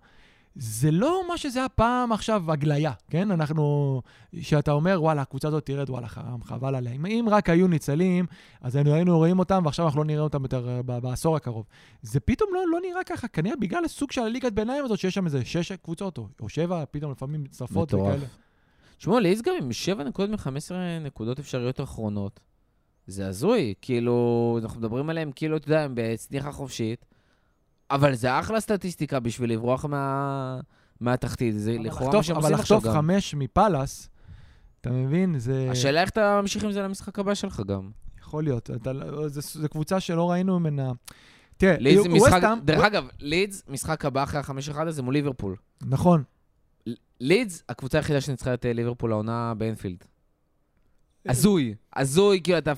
זה לא מה שזה היה פעם עכשיו הגליה, כן? אנחנו, שאתה אומר, וואלה, הקבוצה הזאת תרד, וואלה, חבל עליהם. אם רק היו ניצלים, אז היינו רואים אותם, ועכשיו אנחנו לא נראה אותם יותר בעשור הקרוב. זה פתאום לא נראה ככה, כנראה בגלל הסוג של הליגת ביניים הזאת, שיש שם איזה 6 קבוצות, או 7, פתאום לפעמים מצטרפות וכאלה. תשמעו, לידס גם עם 7 נקודות מ-15 נקודות אפשריות האחרונות. זה הזוי, כאילו, אנחנו מדברים עליהם, כאילו, אתה יודע, הם בצניחה חופשית. אבל זה אחלה סטטיסטיקה בשביל לברוח מהתחתית. זה לכאורה מה שמוסיף עכשיו גם. אבל לחטוף 5 מפלס, אתה מבין? השאלה איך אתה ממשיך עם זה למשחק הבא שלך גם. יכול להיות. זו קבוצה שלא ראינו ממנה. תראה, ווסטהאם... דרך אגב, לידס, משחק הבא אחרי ה-5-1 הזה מול ליברפול. נכון. לידס, הקבוצה היחידה שניצחה את ליברפול העונה באנפילד. הזוי, כאילו אתה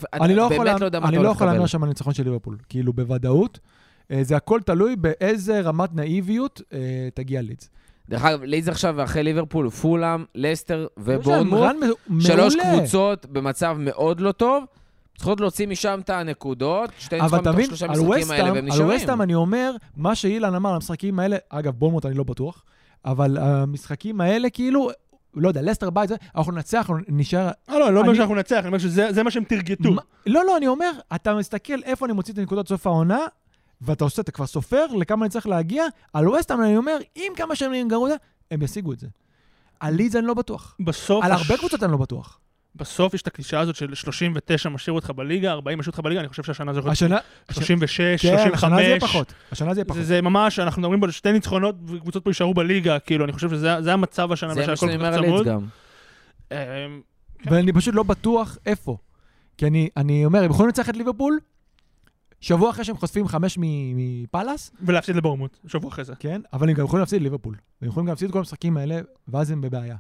באמת לא יודע מה אתה הולך לקבל. אני לא יכול להאמין שם על הניצחון של ליברפול. כאילו בוודאות. זה הכל תלוי באיזה רמת נאיביות תגיע לידס. דרך אגב, לידס עכשיו אחרי ליברפול, פולאם, לסטר ובורנמוט, 3 קבוצות במצב מאוד לא טוב, צריכות להוציא משם את הנקודות, שתי נצחים מתוך 3 המשחקים האלה והם נשארים. על ווסטהאם אני אומר, מה שאילן אמר, המשחקים האלה, אגב, בורנמוט אני לא בטוח, אבל המשחקים האלה כאילו, לא יודע, לסטר בית, אנחנו נצח, אנחנו נשאר... לא אומר שאנחנו נצח, אני אומר שזה מה שהם תרגטו. לא, אני אומר, אתה מסתכל איפה אני מוציא את הנקודות סוף העונה, ואתה עושה, אתה כבר סופר לכמה אני צריך להגיע, על ווסטהאם אני אומר, אם כמה שהם נגרו את זה, הם ישיגו את זה. על לידס אני לא בטוח. על הרבה קבוצות אני לא בטוח. בסוף יש את הקלישה הזאת של 39 משאיר אותך בליגה, 40 משאיר אותך בליגה, אני חושב שהשנה זה יכול להיות 36, 35. השנה זה יהיה פחות. זה ממש, אנחנו מדברים על שתי ניצחונות, וקבוצות פה יישארו בליגה, כאילו, אני חושב שזה המצב השנה. זה מה שאני אומר על לידס גם. ואני פשוט לא בטוח איפה. כי אני אומר, הם יכולים לצחת ליברפול, שבוע אחרי שהם חושפים 5 מפלס. ולהפסיד לבורנמוט, שבוע אחרי זה. כן, אבל הם גם יכולים להפסיד ליברפול. הם יכולים גם להפסיד כל המשחקים האלה, ואז הם בבעיה.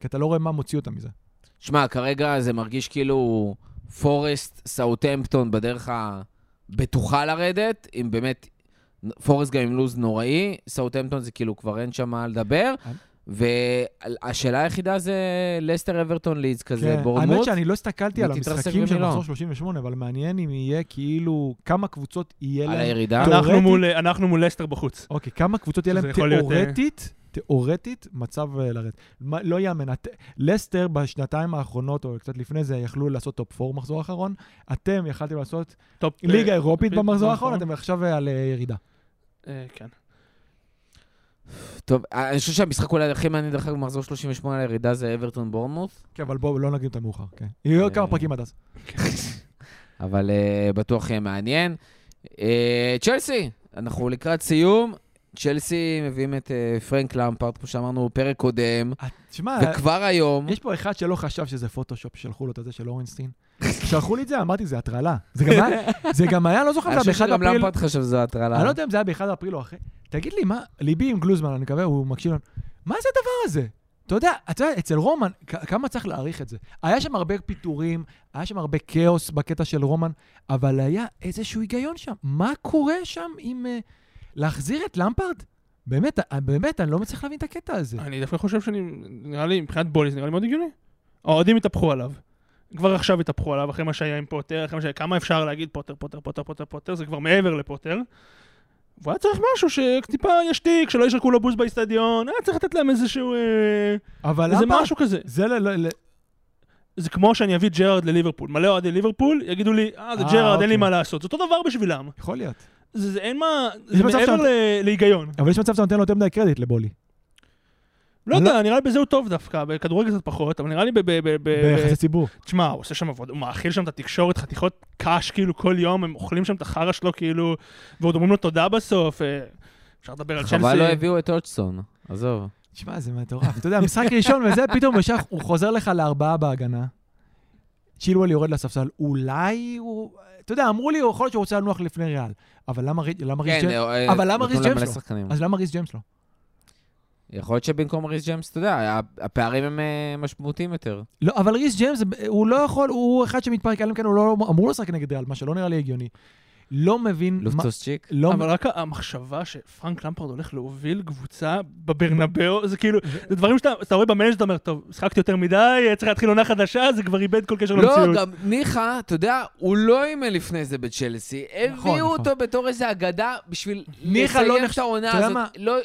כי אתה לא רואה מה מוציא אותם מזה. שמע, כרגע זה מרגיש כאילו פורסט סאוטהמפטון בדרך הבטוחה לרדת, אם באמת, פורסט גם עם לוז נוראי, סאוטהמפטון זה כאילו כבר אין שם מה לדבר, והשאלה היחידה זה לסטר אברטון לידס כזה בורנמוט. האמת שאני לא הסתכלתי על המשחקים של מחזור 38, אבל מעניין אם יהיה כאילו כמה קבוצות יהיה להם... על הירידה? אנחנו מול לסטר בחוץ. אוקיי, כמה קבוצות יהיה להם תיאורטית מצב לרדת. לא יאמן, לסטר בשנתיים האחרונות או קצת לפני זה יכלו לעשות טופ 4 מחזור האחרון, אתם יכלתם לעשות ליגה אירופית במחזור האחרון, אתם עכשיו על ירידה. כן. טוב, אני חושב שהמשחק אולי הכי מעניין דרך כלל במחזור 38 על הירידה זה אברטון בורנמוט. כן, אבל בואו לא נקדים את המאוחר, כן. יהיו כמה פרקים עד אז. אבל בטוח יהיה מעניין. צ'לסי, אנחנו לקראת סיום. צ'לסי מביאים את פרנק למפרד, כמו שאמרנו, פרק קודם. וכבר היום... יש פה אחד שלא חשב שזה פוטושופ, שלחו לו את זה של אורנסטין. שלחו לי את זה, אמרתי, זה הטרלה. זה גם היה, לא זוכר, זה היה באחד אפריל. גם למפרד חשב שזה הטרלה. אני לא יודע אם זה היה באחד אפריל או אחרי. תגיד לי, מה, ליבי עם גלוזמן, אני מקווה, הוא מקשיב לנו. מה זה הדבר הזה? אתה יודע, אצל רומן, כמה צריך להעריך את זה? היה שם הרבה פיתורים, היה שם הרבה כאוס בקטע של רומן, אבל היה איזשהו היגיון שם. מה קורה שם עם... להחזיר את למפרד? באמת, אני לא מצליח להבין את הקטע הזה. אני דווקא חושב נראה לי, מבחינת בוליס, נראה לי מאוד הגיוני. האוהדים התהפכו עליו. כבר עכשיו התהפכו עליו, אחרי מה שהיה עם פוטר, אחרי מה שהיה, כמה אפשר להגיד פוטר, פוטר, פוטר, פוטר, פוטר, זה כבר מעבר לפוטר. והוא היה צריך משהו שטיפה ישתיק, שלא ישרקו לו בוז באיסטדיון, היה צריך לתת להם איזשהו... איזה משהו כזה. זה כמו שאני אביא ג'רארד לליברפול, מלא אוהדי ליברפול, יגידו לי, זה ג'רארד, אין לי מה לעשות. זה אותו דבר בשבילם. יכול להיות. זה אין מה... זה מעבר להיגיון. אבל יש מצב שאתה נותן לו יותר מדי קרדיט לבולי. לא יודע, נראה לי בזה הוא טוב דווקא, בכדורגל קצת פחות, אבל נראה לי ביחסי ציבור. תשמע, הוא עושה שם עבודה, הוא מאכיל שם את התקשורת, חתיכות קש כאילו כל יום, הם אוכלים שם את החרא שלו כאילו, ועוד אומרים לו תודה בסוף, אפשר לדבר על צ'לסי. חבל לא הביאו את אורצ'סון, עזוב. תשמע, זה מטורף. אתה יודע, משחק ראשון וזה, פתאום בשח, הוא חוזר לך לארבעה בהגנה, צ'ילואל יורד לספסל, אולי הוא... אתה יודע, אמרו לי, יכול להיות שהוא רוצה לנוח לפני ריאל, אבל למה ריס ג'יימס לא? אז למה ריס ג'יימס לא? יכול להיות שבמקום ריס ג'יימס, אתה יודע, הפערים הם משמעותיים יותר. לא, אבל ריס ג'יימס, הוא לא יכול, הוא אחד שמתפרק עליהם, כן, הוא לא אמור לשחק נגד ריאל, מה שלא נראה לי הגיוני. לא מבין... לופטוס-צ'יק. אבל רק המחשבה שפרנק למפרד הולך להוביל קבוצה בברנבאו, זה כאילו, זה דברים שאתה רואה במנג' שאתה אומר, טוב, שחקתי יותר מדי, צריך להתחיל עונה חדשה, זה כבר איבד כל קשר למציאות. לא, גם ניחא, אתה יודע, הוא לא אימן לפני זה בצ'לסי, הביאו אותו בתור איזה אגדה, בשביל לסיים את העונה הזאת,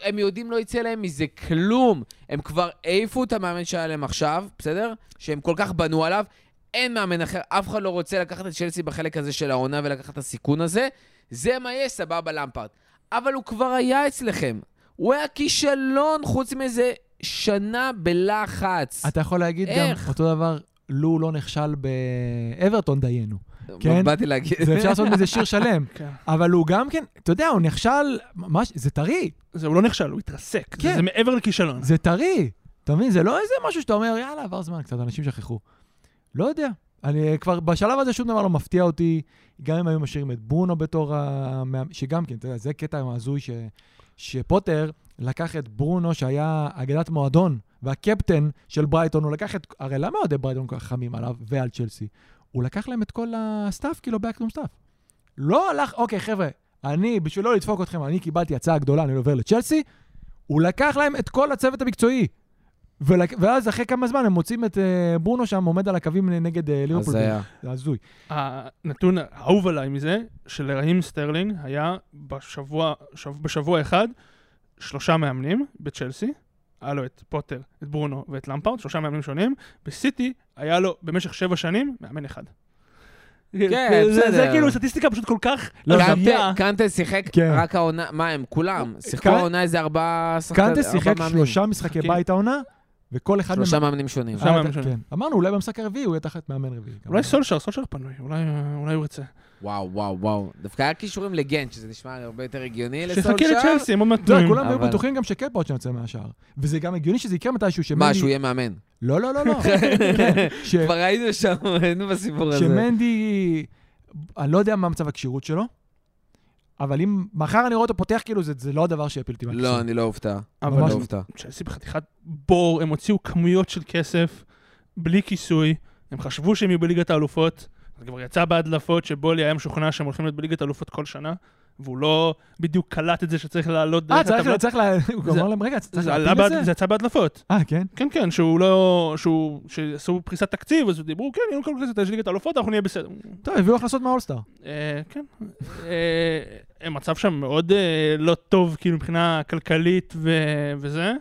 הם יודעים לא יצא להם מזה כלום, הם כבר העיפו את המאמן שהיה להם עכשיו, בסדר? שהם כל כך בנו עליו, אין מאמן אחר, אף אחד לא רוצה לקחת את צ'לסי בחלק הזה של העונה ולקחת את הסיכון הזה, זה מה יש, סבבה למפרד. אבל הוא כבר היה אצלכם, הוא היה כישלון חוץ מאיזה שנה בלחץ. אתה יכול להגיד גם אותו דבר, לו לא נכשל באברטון דיינו. באתי להגיד. זה אפשר לעשות מזה שיר שלם, אבל הוא גם כן, אתה יודע, הוא נכשל, זה טרי. הוא לא נכשל, הוא התרסק, זה מעבר לכישלון. זה טרי, אתה מבין? זה לא איזה משהו שאתה אומר, יאללה, עבר זמן קצת, אנשים שכחו. לא יודע, אני כבר בשלב הזה שום דבר לא מפתיע אותי, גם אם היו משאירים את בונו בתור, שגם כן, אתה יודע, זה קטע מהזוי שפוטר לקח את ברונו שהיה אגדת מועדון, והקפטן של ברייטון, הוא לקח את, הרי למה עוד ברייטון ככה חמים עליו ועל צ'לסי? הוא לקח להם את כל הסטאף, כאילו באקטום סטאף. לא הלך, אוקיי חבר'ה, אני, בשביל לא לדפוק אתכם, אני קיבלתי הצעה גדולה, אני עובר לצ'לסי, הוא לקח להם את כל הצוות המקצועי, ואז אחרי כמה זמן הם מוצאים את ברונו שם עומד על הקווים נגד ליברפול. זה הזוי. הנתון האהוב עליי מזה, שלרעים סטרלינג היה בשבוע אחד 3 מאמנים בצ'לסי, היה לו את פוטר, את ברונו ואת למפרד, 3 מאמנים שונים, בסיטי היה לו במשך 7 שנים מאמן אחד. כן, בסדר. זה כאילו סטטיסטיקה פשוט כל כך... קנטה שיחק רק העונה, מה הם? כולם. שיחקו העונה איזה 4 מאמנים. קנטה שיחק 3 משחקי בית העונה, וכל אחד... 3 מאמנים שונים. אמרנו, אולי במשחק הרביעי הוא יהיה תחת מאמן רביעי. אולי סולשר פנוי, אולי הוא ירצה. וואו. דווקא היה קישורים לגנט, שזה נשמע הרבה יותר הגיוני לסולשר. שחכה לצ'לסי, הם עוד מתאים. כולם היו בטוחים גם שקפה עוד שנצא מהשאר. וזה גם הגיוני שזה יקרה מתישהו שמנדי... מה, שהוא יהיה מאמן? לא. כבר היינו שם, היינו בסיפור הזה. שמנדי, אני לא יודע מה מצב הקשירות שלו, אבל אם מחר אני רואה אותו פותח, כאילו זה לא הדבר שהפילתי מהקשירות. לא, אני לא הופתע. אבל לא הופתע. צ'לסי בחתיכת בור, הם הוציאו כמויות של כסף, בלי כיסוי, הם חשבו שהם יהיו בליגת האלופות, זה כבר יצא בהדלפות שבולי היה משוכנע שהם הולכים להיות בליגת האלופות כל שנה, והוא לא בדיוק קלט את זה שצריך לעלות... הוא אמר להם, רגע, צריך להפיל את זה? זה יצא בהדלפות. כן? כן, שהוא לא... שעשו פריסת תקציב, אז דיברו, כן, יהיו כל כסף, יש ליגת האלופות, אנחנו נהיה בסדר. טוב, הביאו הכנסות מהאולסטאר. כן. המצב שם מאוד לא טוב, כאילו מבחינה כלכלית וזה.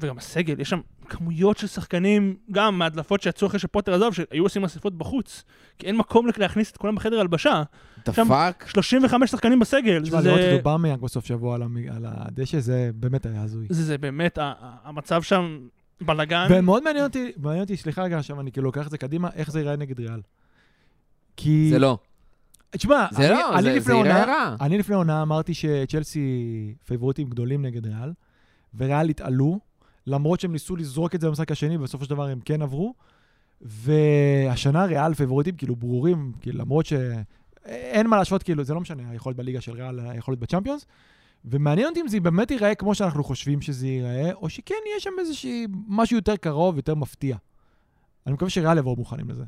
וגם הסגל, יש שם... כמויות של שחקנים, גם מהדלפות שיצאו אחרי שפוטר עזב, שהיו עושים אספות בחוץ, כי אין מקום להכניס את כולם בחדר הלבשה. דפק. 35 שחקנים בסגל. תשמע, לראות את אובאמה בסוף שבוע על הדשא, זה באמת היה הזוי. זה באמת, המצב שם בלגן. ומאוד מעניין אותי, סליחה רגע, עכשיו אני כאילו לוקח את זה קדימה, איך זה ייראה נגד ריאל. כי... זה לא. תשמע, אני לפני עונה אמרתי שצ'לסי פייבוריטים גדולים נגד ריאל, וריאל התעלו למרות שהם ניסו לזרוק את זה במשחק השני, ובסופו של דבר הם כן עברו, והשנה ריאל פייבוריטים כאילו ברורים, כאילו למרות שאין מה להשוות, כאילו זה לא משנה, היכולת בליגה של ריאל, היכולת בצ'אמפיונס, ומעניין אותי אם זה באמת ייראה כמו שאנחנו חושבים שזה ייראה, או שכן יהיה שם איזושהי משהו יותר קרוב, יותר מפתיע. אני מקווה שריאל יבואו מוכנים לזה.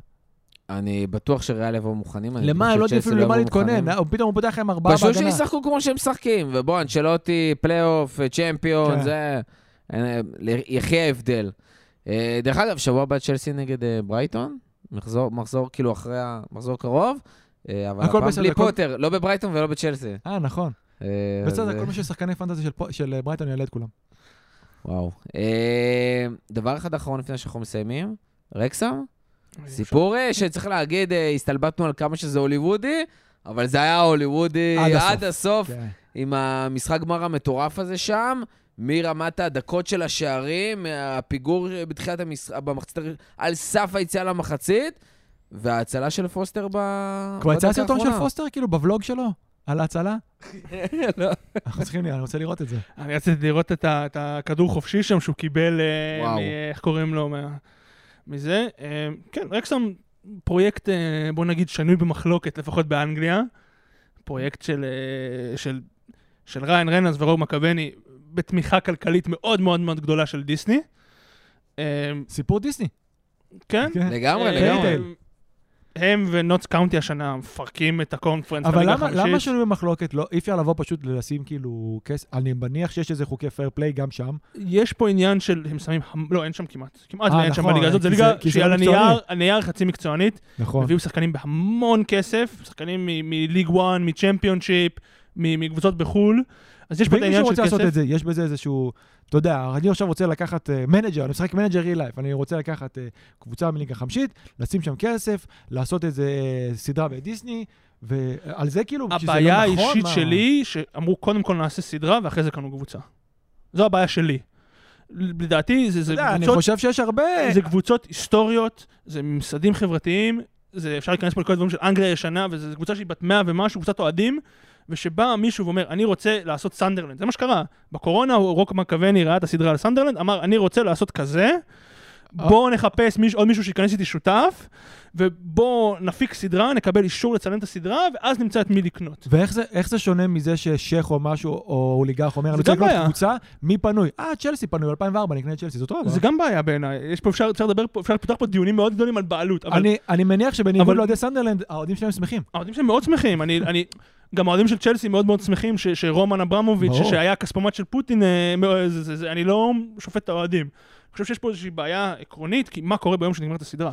אני בטוח שריאל יבואו מוכנים. למה? לא אפילו למה להתכונן. פתאום הוא פותח להם 4 בהגנה. פשוט שישחקו כמו שהם משחקים, ובוא, אנצ'לוטי, פלייאוף, צ'אמפיונס, זה... יחי ההבדל. דרך אגב, שבוע הבא צ'לסי נגד ברייטון, מחזור כאילו אחרי המחזור קרוב, אבל הפעם בלי פוטר, לא בברייטון ולא בצ'לסי. נכון. בסדר, כל מי ששחקני פנטזי של ברייטון יעלה את כולם. וואו. דבר אחד אחרון לפני שאנחנו מסיימים, רקסם, סיפור שצריך להגיד, הסתלבטנו על כמה שזה הוליוודי, אבל זה היה הוליוודי עד הסוף, עם המשחק גמר המטורף הזה שם, מרמת הדקות של השערים, הפיגור בתחילת במחצית, על סף היציאה למחצית, וההצלה של פוסטר בדקה האחרונה. כבר יצא סרטון של פוסטר, כאילו, בבלוג שלו, על ההצלה? לא. אנחנו צריכים, אני רוצה לראות את זה. אני רציתי לראות את הכדור חופשי שם, שהוא קיבל, איך קוראים לו, מזה. כן, רק שם פרויקט, בוא נגיד, שנוי במחלוקת, לפחות באנגליה. פרויקט של ריין רנלדס ורוב מקווני, בתמיכה כלכלית מאוד מאוד מאוד גדולה של דיסני. סיפור דיסני. כן. לגמרי. הם ונוטס קאונטי השנה מפרקים את הקונפרנס. אבל למה שלא במחלוקת? אי אפשר לבוא פשוט לשים כאילו כסף. אני מניח שיש איזה חוקי פייר פליי גם שם. יש פה עניין של... הם שמים... לא, אין שם כמעט. כמעט ואין שם בליגה הזאת. זה ליגה שעל הנייר חצי מקצוענית. נכון. הביאו שחקנים בהמון כסף. שחקנים מליג 1, מצ'מפיונשיפ, מקבוצות בחול. אז יש פה עניין של כסף. יש בזה איזשהו... אתה יודע, אני עכשיו רוצה לקחת מנג'ר, אני משחק מנג'ר ריל לייף, אני רוצה לקחת קבוצה מליגה חמישית, לשים שם כסף, לעשות איזה סדרה בדיסני, ועל זה כאילו... הבעיה האישית שלי, שאמרו קודם כל נעשה סדרה, ואחרי זה קנו קבוצה. זו הבעיה שלי. לדעתי, זה קבוצות... אני חושב שיש הרבה... זה קבוצות היסטוריות, זה ממסדים חברתיים, זה אפשר להיכנס פה לכל הדברים של אנגליה ישנה, וזו קבוצה שהיא בת 100 ומשהו, קבוצת אוהדים, ושבא מישהו ואומר, אני רוצה לעשות סנדרלנד. זה מה שקרה. בקורונה, רוק מקווני ראה את הסדרה על סנדרלנד, אמר, אני רוצה לעשות כזה, בוא נחפש עוד מישהו שיכנס איתי שותף, ובוא נפיק סדרה, נקבל אישור לצלם את הסדרה, ואז נמצא את מי לקנות. ואיך זה שונה מזה ששייך או משהו, או אוליגרח אומר, אני רוצה לקנות קבוצה, מי פנוי? צ'לסי פנוי, 2004, נקנה את צ'לסי, זאת טוב. זה גם בעיה בעיניי. אפשר לפתוח פה דיונים מאוד גדולים על בעלות. אני מניח שבניגוד לאוהדי סנדרלנד, האוהדים שלהם שמחים. האוהדים שלהם מאוד שמחים. גם האוהדים של צ'לסי מאוד מאוד שמחים שרומן אברמוביץ' שהיה כספומט של פוטין, אני לא שופט את האוהדים. אני חושב שיש פה איזושהי בעיה עקרונית, כי מה קורה ביום שנגמרת הסדרה?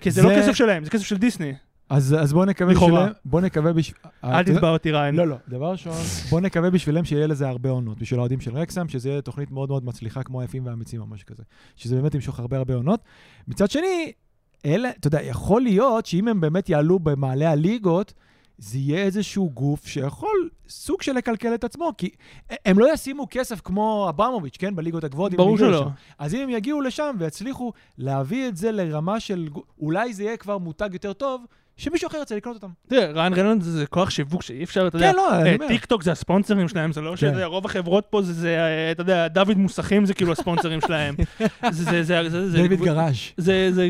כי זה לא כסף שלהם, זה כסף של דיסני. אז בואו נקווה בשבילם, בואו נקווה בשבילם... אל תתבע אותי ריין. לא, דבר ראשון, בואו נקווה בשבילם שיהיה לזה הרבה עונות, בשביל האוהדים של רקסם, שזה יהיה תוכנית מאוד מאוד מצליחה, כמו היפים והאמיצים או משהו כזה, שזה באמת ימשוך הרבה עונות. מצד שני, אתה יודע, יכול להיות שאם הם באמת יעלו במעלה הליגות, זה יהיה איזשהו גוף שיכול סוג של לקלקל את עצמו, כי הם לא ישימו כסף כמו אברמוביץ', כן? בליגות הגבוהות. ברור שלא. אז אם הם יגיעו לשם ויצליחו להביא את זה לרמה של... אולי זה יהיה כבר מותג יותר טוב, שמישהו אחר יצא לקנות אותם. תראה, ריין רנלדס זה כוח שיווק שאי אפשר, אתה יודע... כן, לא, אני אומר. טיק טוק זה הספונסרים שלהם, זה לא שזה... רוב החברות פה זה, אתה יודע, דוד מוסכים זה כאילו הספונסרים שלהם. דוד גראז'.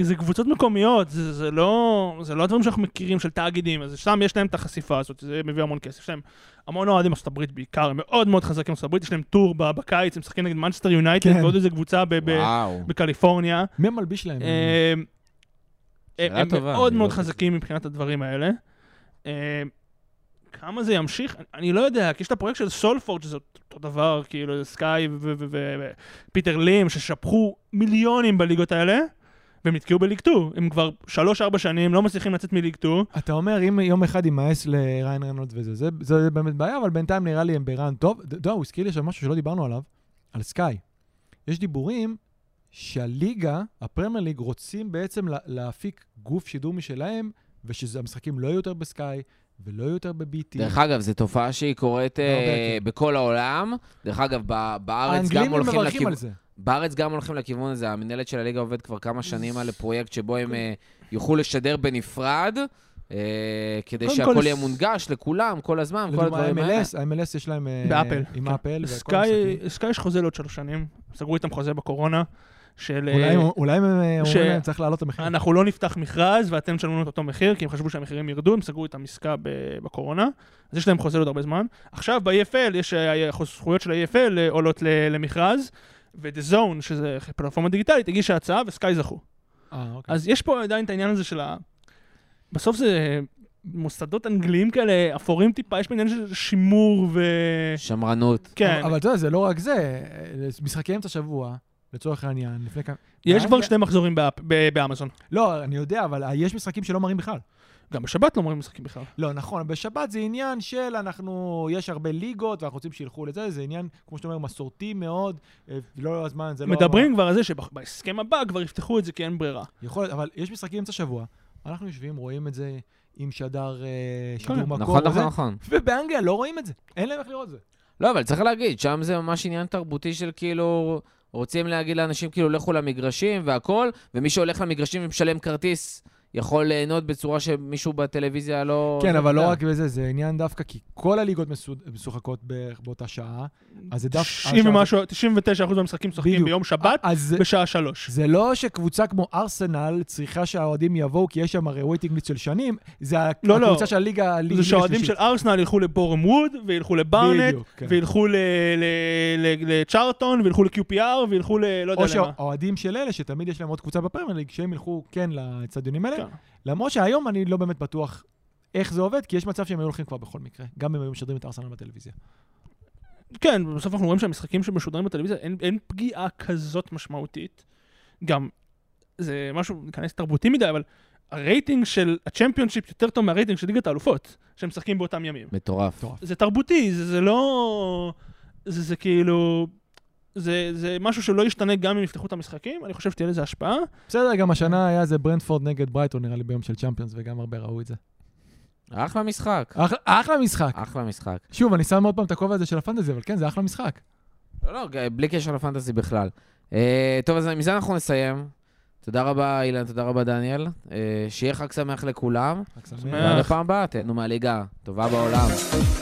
זה קבוצות מקומיות, זה לא הדברים שאנחנו מכירים של תאגידים, אז שם יש להם את החשיפה הזאת, זה מביא המון כסף. יש להם המון אוהדים ארצות הברית בעיקר, הם מאוד מאוד חזקים ארצות הברית, יש להם טור בקיץ, הם משחקים נגד מנצ'סטר יונייטד, ועוד איזו קבוצה בקליפורניה. מי המלביש להם? הם מאוד מאוד חזקים מבחינת הדברים האלה. כמה זה ימשיך? אני לא יודע, כי יש את הפרויקט של סולפורד, שזה אותו דבר, כאילו סקאי ופיטר לים, ששפכו מיליונים בליגות האלה, והם נתקעו בליג 2. הם כבר 3-4 שנים לא מצליחים לצאת מליג 2. אתה אומר, אם יום אחד יימאס לריין רנולדס וזה, זה באמת בעיה, אבל בינתיים נראה לי הם ברן טוב. הוא הזכיר לי שם משהו שלא דיברנו עליו, על סקאי. יש דיבורים... שהליגה, הפרמייר ליג, רוצים בעצם להפיק גוף שידור משלהם, ושהמשחקים לא יהיו יותר בסקאי, ולא יהיו יותר בביטי. דרך אגב, זו תופעה שהיא קורית בכל העולם. דרך אגב, בארץ גם הולכים לכיוון הזה. המנהלת של הליגה עובד כבר כמה שנים על פרויקט שבו הם יוכלו לשדר בנפרד, כדי שהכל יהיה מונגש לכולם, כל הזמן, כל הדברים האלה. ה-MLS יש להם... באפל. עם אפל. סקאי יש חוזה לעוד 3 שנים. סגרו איתם חוזה בקורונה. אולי הם אומרים, צריך לעלות את המחיר. אנחנו לא נפתח מכרז, ואתם תשלמו את אותו מחיר, כי הם חשבו שהמחירים ירדו, הם סגרו את העסקה בקורונה, אז יש להם חוזה עוד הרבה זמן. עכשיו ב-EFL, יש זכויות של ה-EFL עולות למכרז, ו-The Zone, שזה פלטפורמה דיגיטלית, הגישה הצעה, וסקאי זכו. אז יש פה עדיין את העניין הזה של ה... בסוף זה... מוסדות אנגליים כאלה, אפורים טיפה, יש בעניין של שימור ו... שמרנות. כן. אבל אתה יודע, זה לא רק זה. משחקים את השבוע, לצורך העניין, לפני כאן... יש כבר שני מחזורים באמזון. לא, אני יודע, אבל יש משחקים שלא מראים בכלל. גם בשבת לא מראים משחקים בכלל. לא, נכון, בשבת זה עניין של אנחנו, יש הרבה ליגות ואנחנו רוצים שילכו לזה, זה עניין, כמו שאתה אומר, מסורתי מאוד, לא הזמן, זה לא... מדברים כבר על זה שבהסכם הבא כבר יפתחו את זה כי אין ברירה. יכול להיות, אבל יש משחקים אמצע שבוע, אנחנו יושבים, רואים את זה עם שדר שידור מקור. נכון, נכון. ובאנגליה לא רואים את זה, אין להם איך לראות את זה. לא, אבל צריך להגיד, שם זה ממש עניין תרבותי של כאילו... רוצים להגיד לאנשים כאילו לכו למגרשים והכל, ומי שהולך למגרשים ומשלם כרטיס יכול ליהנות בצורה שמישהו בטלוויזיה לא... כן, אבל לא רק בזה, זה עניין דווקא, כי כל הליגות משוחקות באותה שעה, אז זה דווקא... 99% מהמשחקים משוחקים ביום שבת בשעה 3. זה לא שקבוצה כמו ארסנל צריכה שהאוהדים יבואו, כי יש שם הרי ווייטינג ליסט של שנים, זה הקבוצה של הליגה השלישית. זה שהאוהדים של ארסנל ילכו לבורם ווד, וילכו לברנט, וילכו לצ'ארטון, וילכו לקיופיאר, וילכו ללא יודע למה. או שהאוהדים של אלה, שתמיד יש להם עוד קבוצה בפרמייר ליג, שהם ילכו כן לאצטדיונים האלה. למרות שהיום אני לא באמת בטוח איך זה עובד, כי יש מצב שהם היו הולכים כבר בכל מקרה, גם אם הם משדרים את ארסנל בטלוויזיה. כן, בסוף אנחנו רואים שהמשחקים שמשודרים בטלוויזיה, אין פגיעה כזאת משמעותית. גם, זה משהו, כנס תרבותי מדי, אבל הרייטינג של הצ'מפיונשיפ יותר טוב מהרייטינג של ליגת האלופות, שהם משחקים באותם ימים. מטורף. זה תרבותי, זה לא... זה כאילו... זה משהו שלא ישתנה גם אם יפתחו את המשחקים, אני חושב שתהיה לזה השפעה. בסדר, גם השנה היה זה ברנטפורד נגד ברייטון, נראה לי ביום של צ'אמפיונס, וגם הרבה ראו את זה. אחלה משחק. אחלה משחק. אחלה משחק. שוב, אני שם עוד פעם את הכובע הזה של הפנטזי, אבל כן, זה אחלה משחק. לא, לא, בלי קשר לפנטזי בכלל. טוב, אז מזה אנחנו נסיים. תודה רבה, אילן, תודה רבה, דניאל. שיהיה חג שמח לכולם. חג שמח. ועד הפעם הבאה, תנו מהליגה. טובה בעולם.